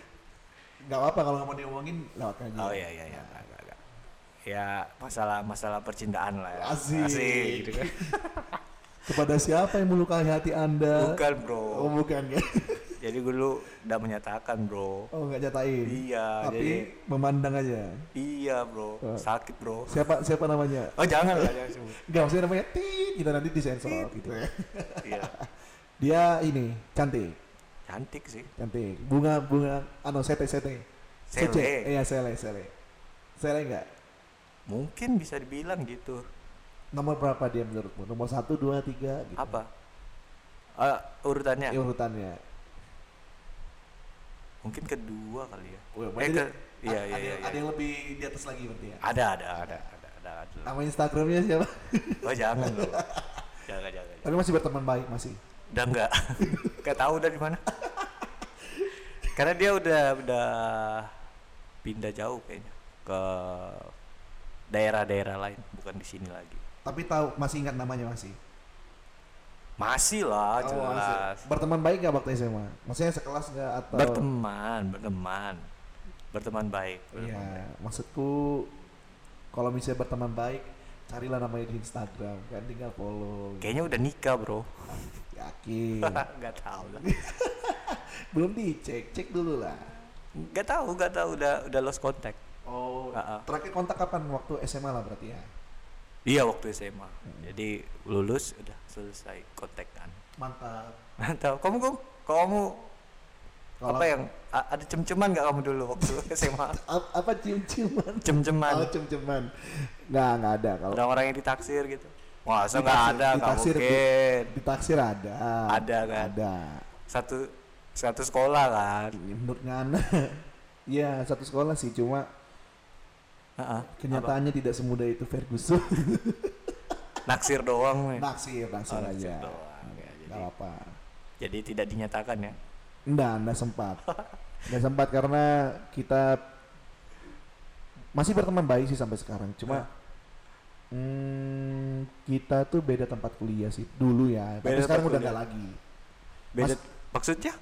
nggak apa kalau nggak mau diomongin lewat aja. Oh iya. Nah. Ya masalah percintaan lah ya. Asik gitu kan. Kepada siapa yang melukai hati Anda? Bukan bro. Oh bukan ya. Jadi gue dulu udah menyatakan bro. Oh nggak nyatain. Iya. Tapi jadi, memandang aja. Iya bro. Sakit bro. Siapa namanya? Oh jangan lah. Gak maksudnya namanya tit. Kita nanti disensor gitu. Iya. Dia ini cantik. Cantik sih. Cantik. Bunga sete. Sele. Iya sele. Sele nggak? Mungkin bisa dibilang gitu. Nomor berapa dia menurutmu? Nomor 1, 2, 3 gitu. Apa? Urutannya? Ya, urutannya. Mungkin kedua kali ya. Ada yang lebih di atas lagi berarti ya? Ada. Nama Instagramnya siapa? Oh jangan loh. Jangan. Tapi masih berteman baik masih? Udah enggak. Gak tahu udah di mana. Karena dia udah pindah jauh kayaknya. Ke daerah-daerah lain, bukan di sini lagi. Tapi tahu masih ingat namanya masih? Masih lah, jelas. Berteman baik gak waktu SMA? Maksudnya sekelas gak atau? Berteman baik. Iya, maksudku kalau misalnya berteman baik, carilah namanya di Instagram, kan tinggal follow. Kayaknya udah nikah bro. Yakin? Gak tahu lah. Belum dicek, cek dulu lah. Gak tahu, udah lost contact. Oh, terakhir kontak kapan? Waktu SMA lah berarti ya? Iya, waktu SMA. Jadi lulus udah selesai kontakkan. Mantap. Kamu apa yang ada cem-ceman nggak kamu dulu waktu SMA? Apa cem-ceman? Nggak ada kalau. Orang-orang yang ditaksir gitu? Wah, saya nggak ada. Ditaksir mungkin. Ditaksir ada. Ada kan? Ada. Satu sekolah kan? Menurutnya, iya satu sekolah sih cuma. Kenyataannya apa? Tidak semudah itu Ferguson. Naksir doang nih. Naksir aja. Gak apa. Jadi tidak dinyatakan ya? Enggak sempat. Enggak sempat karena kita masih berteman baik sih sampai sekarang. Cuma kita tuh beda tempat kuliah sih dulu ya. Tapi sekarang udah enggak lagi. Beda maksudnya?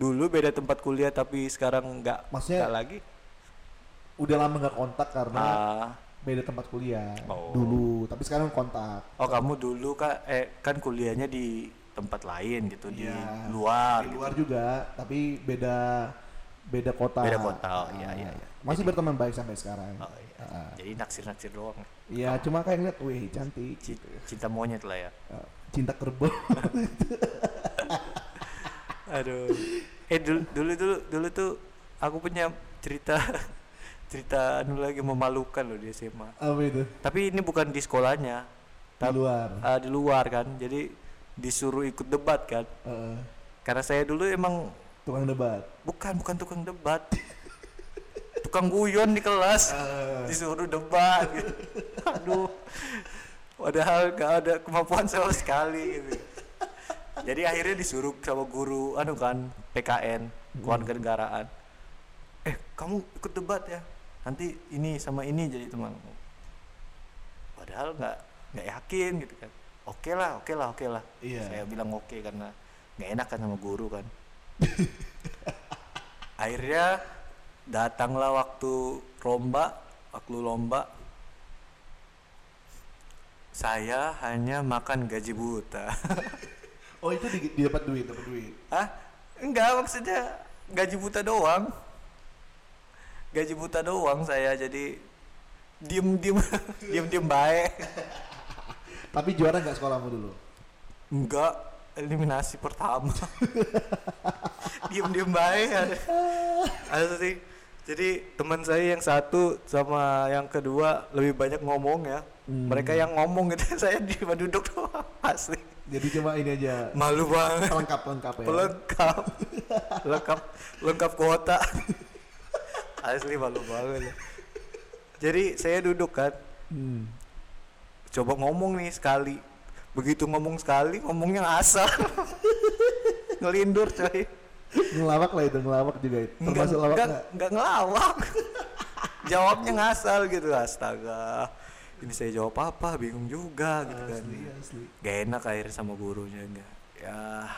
Dulu beda tempat kuliah tapi sekarang enggak lagi. Udah lama nggak kontak karena beda tempat kuliah dulu, tapi sekarang kontak. Oh kamu dulu kan kuliahnya di tempat lain gitu ya, di luar gitu. Juga, tapi beda kota. Beda kota, iya. Masih jadi, berteman baik sampai sekarang. Oh, iya. Jadi naksir doang. Iya, cuma kayak ngeliat, wih cantik. Cinta monyet lah ya. Cinta kerbau. Aduh. Dulu tuh aku punya cerita lagi memalukan loh di SMA. Apa itu? Tapi ini bukan di sekolahnya. Di luar. Di luar kan. Jadi disuruh ikut debat kan. Karena saya dulu emang tukang debat. Bukan tukang debat. Tukang guyon di kelas. Disuruh debat gitu. Aduh. Padahal gak ada kemampuan sama sekali gitu. Jadi akhirnya disuruh sama guru anu kan, PKN, kewarganegaraan. Kamu ikut debat ya. Nanti ini sama ini jadi teman. Padahal enggak yakin gitu kan. Oke lah. Yeah. Saya bilang oke karena nggak enak kan sama guru kan. Akhirnya datanglah waktu lomba. Saya hanya makan gaji buta. Oh itu dapat duit? Hah? Enggak, maksudnya gaji buta doang saya, jadi diem baik. Tapi juara nggak sekolahmu dulu? Enggak, eliminasi pertama. Diem baik ya. Asli. Jadi teman saya yang satu sama yang kedua lebih banyak ngomong ya. Mereka yang ngomong gitu, saya cuma duduk doang asli. Jadi cuma ini aja. Malu banget. Lengkap ya. Lengkap kuota. Asli malu banget. Jadi saya duduk kan. Coba ngomong nih sekali. Begitu ngomong sekali, ngomongnya asal. Ngelindur coy. Ngelawak juga itu. Termasuk lawak enggak ngelawak. Jawabnya ngasal gitu. Astaga. Ini saya jawab apa? Bingung juga gitu kan. Asli. Gak enak akhirnya sama gurunya enggak. Ya,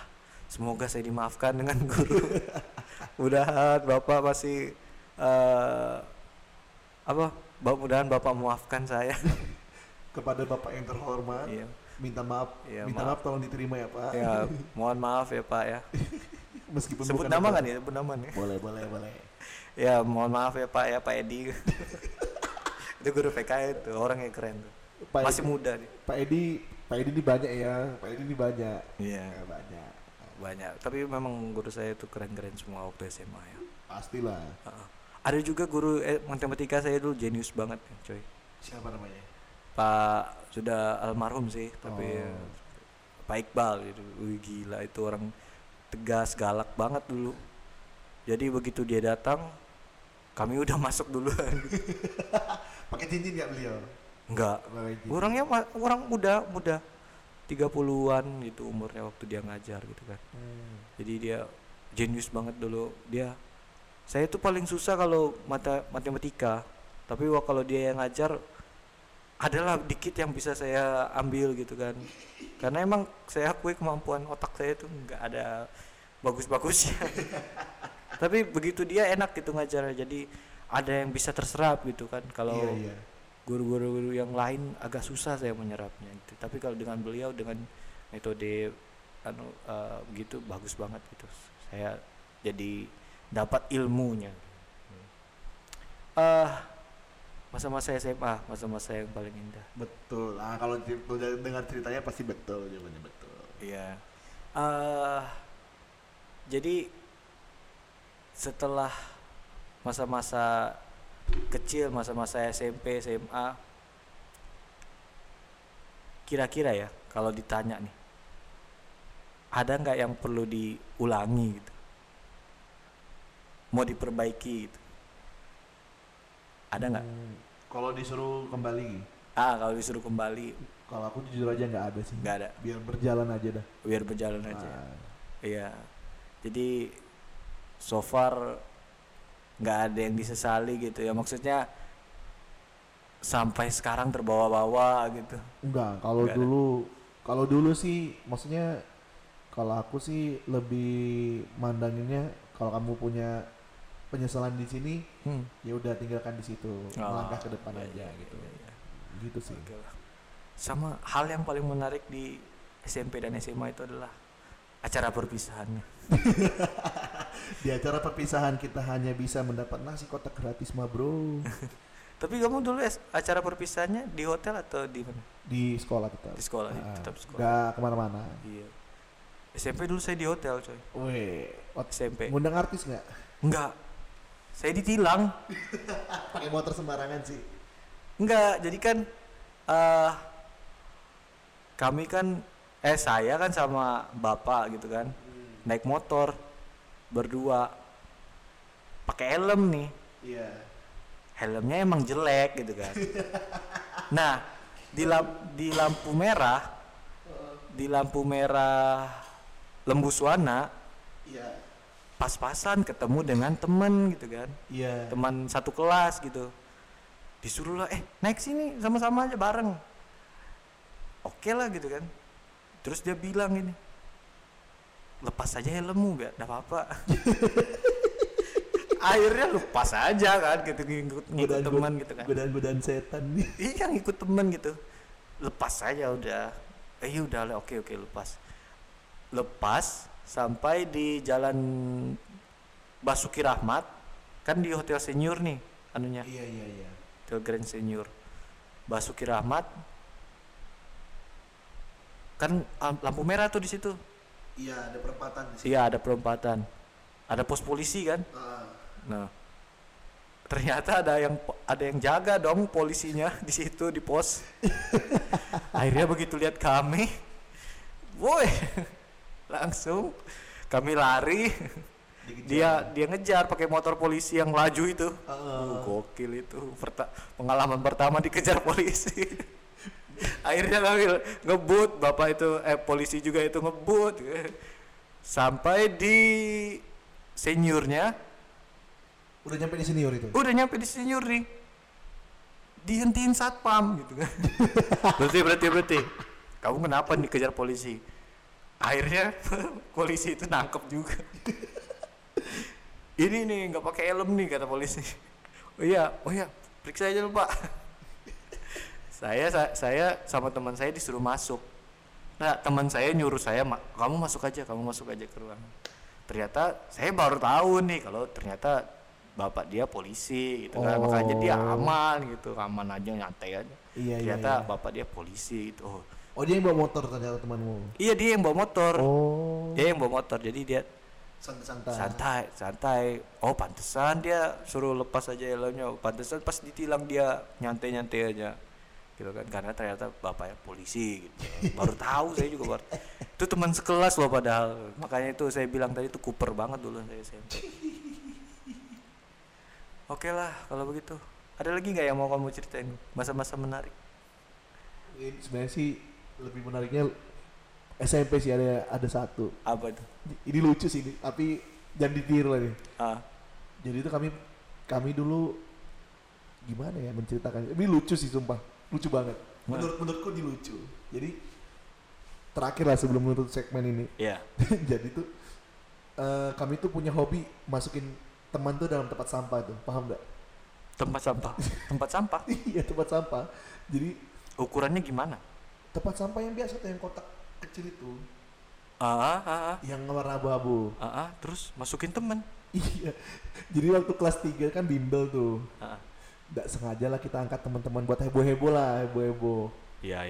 semoga saya dimaafkan dengan guru. Mudah-mudahan Bapak masih mudah-mudahan Bapak memaafkan saya. Kepada Bapak yang terhormat. Iya. Minta maaf tolong diterima ya, Pak. Ya, mohon maaf ya, Pak ya. Meskipun sebut nama kan ya, sebut nama nih. Boleh. Ya, mohon maaf ya, Pak Edi. Itu guru PKN tuh, orang yang keren tuh. Pak masih Edi, muda nih. Pak Edi ini banyak ya. Iya. Yeah. Banyak. Tapi memang guru saya itu keren-keren semua waktu SMA ya. Pastilah. Ada juga guru matematika saya dulu jenius banget, coy. Siapa namanya? Pak sudah almarhum sih, tapi ya, Pak Iqbal gitu. Wih gila, itu orang tegas, galak banget dulu. Jadi begitu dia datang, kami udah masuk duluan. Pakai cincin nggak beliau? Enggak. Orangnya orang muda, 30-an gitu umurnya waktu dia ngajar gitu kan. Jadi dia jenius banget dulu. Saya tuh paling susah kalau matematika. Tapi kalau dia yang ngajar adalah dikit yang bisa saya ambil gitu kan, karena emang saya akui kemampuan otak saya tuh nggak ada bagus-bagusnya. Tapi begitu dia enak gitu ngajarnya, jadi ada yang bisa terserap gitu kan. Kalau guru-guru yang lain agak susah saya menyerapnya gitu. Tapi kalau dengan beliau dengan metode gitu bagus banget gitu, saya jadi dapat ilmunya. Masa-masa SMA, masa-masa yang paling indah. Betul. Ah, kalau dengar ceritanya pasti betul, jawabannya betul. Iya. Jadi setelah masa-masa kecil, masa-masa SMP, SMA, kira-kira ya kalau ditanya nih, ada nggak yang perlu diulangi gitu? Mau diperbaiki gitu? Ada nggak? Kalau disuruh kembali? Kalau disuruh kembali? Kalau aku jujur aja nggak ada sih. Nggak ada. Biar berjalan aja. Iya. Jadi so far nggak ada yang disesali gitu ya, maksudnya sampai sekarang terbawa-bawa gitu. Enggak. Kalau dulu sih, maksudnya kalau aku sih lebih mandanginnya kalau kamu punya penyesalan di sini, ya udah tinggalkan di situ, melangkah ke depan aja gitu. Iya. Gitu sih. Sama hal yang paling menarik di SMP dan SMA itu adalah acara perpisahannya. Di acara perpisahan kita hanya bisa mendapat nasi kotak gratis mah, Bro. Tapi kamu dulu acara perpisahannya di hotel atau di mana? Di sekolah tetap. Di sekolah, tetap sekolah. Enggak kemana-mana. Iya. SMP dulu saya di hotel, coy. SMP. Ngundang artis enggak? Enggak. Saya ditilang. Pakai motor sembarangan sih. Enggak, jadi kan saya kan sama bapak gitu kan. naik motor berdua pakai helm nih. Iya. Helmnya emang jelek gitu kan. Nah, di lampu merah, di lampu merah Lembuswana, iya, pas-pasan ketemu dengan temen gitu kan. Iya. Teman satu kelas gitu. Disuruh lah, naik sini sama-sama aja bareng. Oke lah gitu kan. Terus dia bilang ini, lepas aja helmmu gak ada apa-apa. Akhirnya lepas aja kan gitu, ngikut teman gitu kan. Godaan-godaan setan nih. Iya, ngikut teman gitu. Lepas aja udah. Iya udah lah, oke lepas. Lepas sampai di Jalan Basuki Rahmat, kan di Hotel Senior nih anunya. Iya. The Grand Senior. Basuki Rahmat. Kan lampu merah tuh di situ. Iya, ada perempatan. Iya, ada perempatan. Ada pos polisi kan? Nah, ternyata ada yang jaga dong polisinya di situ di pos. Akhirnya begitu lihat kami, woi, langsung kami lari. Dikejar. Dia ngejar pakai motor polisi yang laju itu. Gokil itu, pengalaman pertama dikejar polisi. Akhirnya kami ngebut, bapak itu polisi juga itu ngebut. Sampai di seniornya. Udah nyampe di senior nih, dihentiin satpam gitu kan. berarti kamu kenapa dikejar polisi? Akhirnya polisi itu nangkep juga. Ini nih nggak pakai helm nih kata polisi. Oh iya periksa aja lu pak. saya sama teman saya disuruh masuk. Nah teman saya nyuruh saya, kamu masuk aja ke ruang. Ternyata saya baru tahu nih kalau ternyata bapak dia polisi gitu kan, makanya dia aman aja, nyantai aja. Iya, ternyata iya. Bapak dia polisi gitu. Oh dia yang bawa motor ternyata temanmu? Iya dia yang bawa motor. Jadi dia santai. Oh pantesan dia suruh lepas aja helmnya, pantesan pas ditilang dia nyantai aja gitu kan, karena ternyata bapaknya polisi gitu. Baru tahu saya juga baru. Itu teman sekelas loh padahal, makanya itu saya bilang tadi itu kuper banget dulu saya SMP. Oke lah kalau begitu. Ada lagi nggak yang mau kamu ceritain? Masa-masa menarik? Sebenarnya sih lebih menariknya SMP sih ada satu. Apa itu? Ini lucu sih, tapi jangan ditiru lah nih. Jadi itu kami dulu gimana ya menceritakan? Ini lucu sih sumpah, lucu banget. Menurutku ini lucu. Jadi terakhir lah sebelum menutup segmen ini. Iya. Yeah. Jadi tuh kami tuh punya hobi masukin teman tuh dalam tempat sampah tuh, paham nggak? Tempat sampah? Iya tempat sampah. Jadi ukurannya gimana? Tempat sampah yang biasa tuh, yang kotak kecil itu. Yang warna abu-abu. Terus masukin temen? Iya. Jadi waktu kelas 3 kan bimbel tuh. Nggak sengaja lah kita angkat teman-teman buat heboh-heboh. Iya.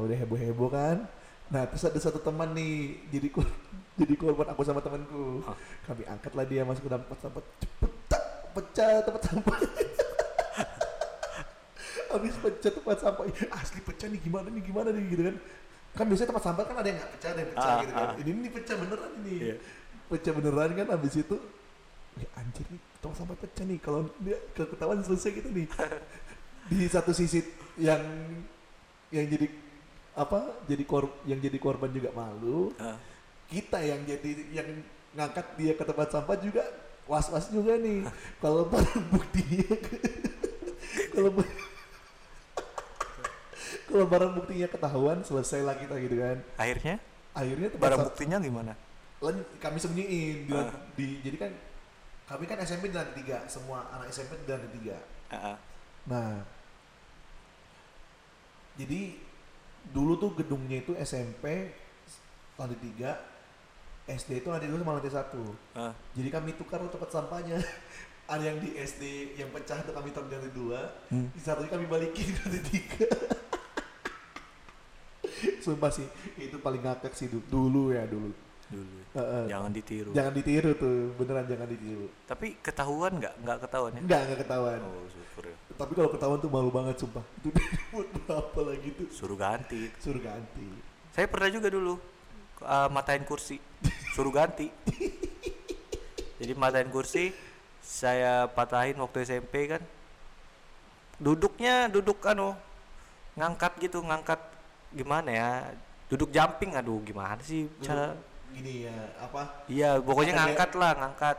Udah heboh-heboh kan. Nah terus ada satu teman nih, jadi korban aku sama temanku. Kami angkatlah dia masuk ke dalam tempat sampah, cepet pecah tempat sampah. Habis pecah tempat sampah, asli pecah nih, gimana nih gitu kan. Kan biasanya tempat sampah kan ada yang nggak pecah, ada yang pecah gitu kan. Ini pecah beneran ini. Yeah. Pecah beneran kan. Habis itu anjir nih tempat sampah pecah nih, kalau dia ketahuan selesai gitu nih. Di satu sisi yang jadi korban juga malu. Kita yang ngangkat dia ke tempat sampah juga was-was juga nih. Kalau barang buktinya ketahuan, selesailah kita gitu kan. Akhirnya barang buktinya gimana? Kami sembunyiin jadi kan kami kan SMP di lantai 3, semua anak SMP di lantai 3. Nah jadi dulu tuh gedungnya itu SMP lantai 3, SD itu lantai 2 sama lantai 1. Jadi kami tukar tempat sampahnya. Ada yang di SD yang pecah itu kami taruh di lantai 2, di satunya kami balikin ke lantai 3. Sumpah sih, itu paling ngakak sih dulu. Jangan ditiru tuh, beneran jangan ditiru. Tapi ketahuan nggak ketahuan ya? Nggak ketahuan. Oh syukur ya. Tapi kalau ketahuan tuh malu banget sumpah. Itu buat apa lagi tuh? Suruh ganti. Saya pernah juga dulu matain kursi, suruh ganti. Jadi matain kursi, saya patahin waktu SMP kan. Duduknya duduk anu, ngangkat gitu, ngangkat gimana ya? Duduk jumping, aduh gimana sih cara? Gini ya, apa? Iya, pokoknya ngangkat lah, ngangkat.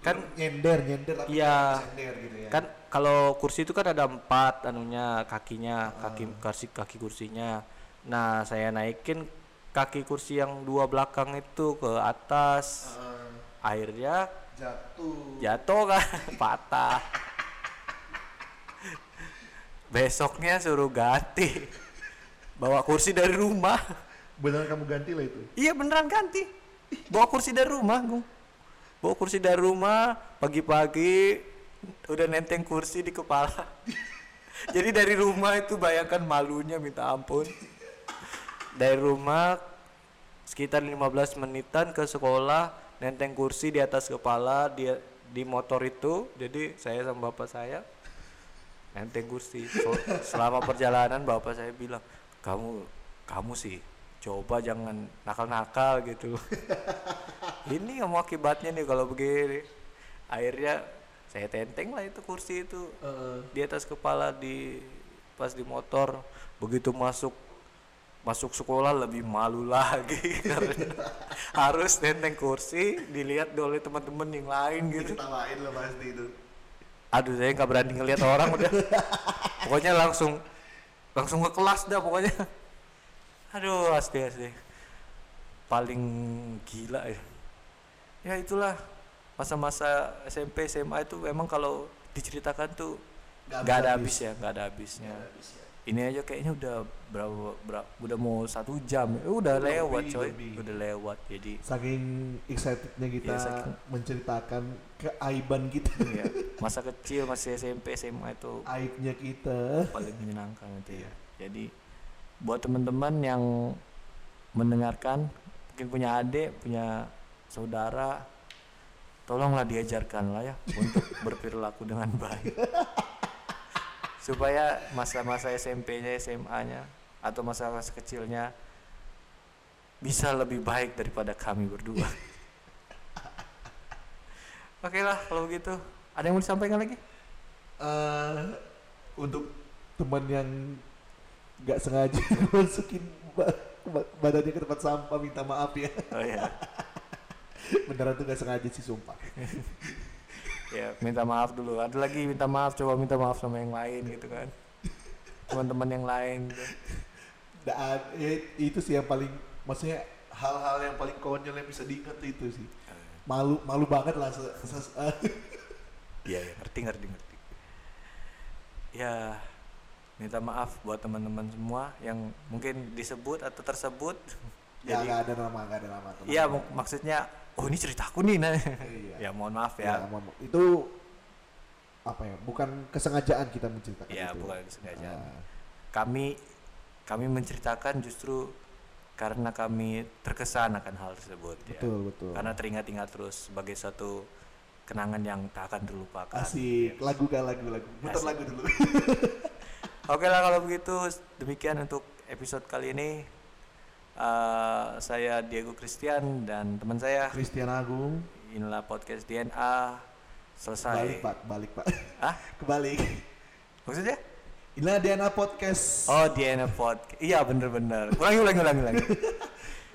Kan nyender tapi iya, gitu ya. Kan kalau kursi itu kan ada 4 anunya, kakinya, kaki kursinya. Nah, saya naikin kaki kursi yang 2 belakang itu ke atas. Akhirnya jatuh kan, patah. Besoknya suruh ganti. Bawa kursi dari rumah. Beneran kamu ganti lah itu? Iya, beneran ganti. Bawa kursi dari rumah, Gung. Bawa kursi dari rumah, pagi-pagi udah nenteng kursi di kepala. Jadi dari rumah itu bayangkan malunya minta ampun. Dari rumah sekitar 15 menitan ke sekolah, nenteng kursi di atas kepala, dia di motor itu. Jadi saya sama bapak saya nenteng kursi. Selama perjalanan bapak saya bilang, "Kamu sih coba jangan nakal-nakal gitu." Ini yang mau akibatnya nih kalau begini. Akhirnya saya tenteng lah itu kursi itu di atas kepala, di pas di motor. Begitu masuk sekolah lebih malu lagi karena harus tenteng kursi, dilihat oleh teman-teman yang lain gitu. Diketawain lah pasti itu. Aduh, saya nggak berani ngelihat orang udah. Pokoknya langsung ke kelas dah pokoknya. Aduh, asli paling gila ya. Ya itulah masa-masa SMP SMA itu memang kalau diceritakan tuh nggak ada habisnya. Ini aja kayaknya udah berapa udah mau 1 jam udah lewat lebih, udah lewat. Jadi saking excitednya kita ya, menceritakan keaiban kita ya. Masa kecil masih SMP SMA itu aibnya kita paling menyenangkan itu ya. Jadi buat teman-teman yang mendengarkan mungkin punya adik, punya saudara, tolonglah diajarkanlah ya untuk berperilaku dengan baik supaya masa-masa SMP-nya, SMA-nya atau masa-masa kecilnya bisa lebih baik daripada kami berdua. Oke lah kalau begitu, ada yang mau disampaikan lagi? Untuk teman yang nggak sengaja masukin badannya ke tempat sampah, minta maaf ya. Oh ya. Beneran tuh gak sengaja sih, sumpah. Ya, minta maaf dulu. Ada lagi minta maaf, coba minta maaf sama yang lain gitu kan. Teman-teman yang lain gitu. Dan itu sih yang paling, maksudnya hal-hal yang paling konyol yang bisa diingat itu sih. Malu banget lah. Iya, ngerti. Ya, minta maaf buat teman-teman semua yang mungkin disebut atau tersebut. Jadi ya, gak ada nama teman-teman. Iya, maksudnya ini ceritaku nih. Nah. Iya. Ya mohon maaf ya. Itu apa ya? Bukan kesengajaan kita menceritakan ya, itu. Iya, bukan kesengajaan. Kami menceritakan justru karena kami terkesan akan hal tersebut. Betul, ya. Betul. Karena teringat-ingat terus sebagai suatu kenangan yang tak akan terlupakan. Asik, ya. lagu. Muter lagu dulu. Oke lah kalau begitu, demikian untuk episode kali ini. Saya Diego Christian dan teman saya Kristian Agung. Inilah podcast DNA. Selesai. Balik pak. Hah? Kebalik. Maksudnya? Inilah DNA podcast. Oh, DNA podcast. Iya, bener. Ulangi.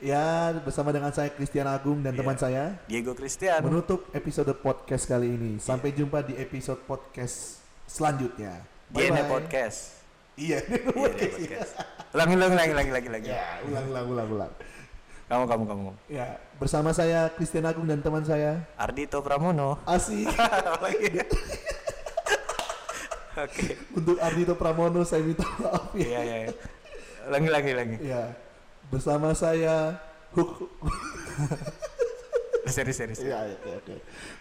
Ya, bersama dengan saya Kristian Agung dan teman saya Diego Christian menutup episode podcast kali ini. Sampai jumpa di episode podcast selanjutnya. Bye-bye. DNA podcast. Iya. Ulangi. Ya, ulang. Kamu. Ya, bersama saya Kristian Agung dan teman saya Ardito Pramono. Asik. Oke. Untuk Ardito Pramono saya minta maaf ya. Iya. Ulangi. Ya. Bersama saya Serius. Iya, oke.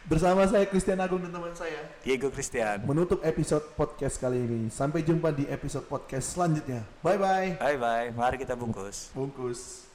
Bersama saya Kristian Agung dan teman saya Diego Christian menutup episode podcast kali ini. Sampai jumpa di episode podcast selanjutnya. Bye bye. Mari kita bungkus.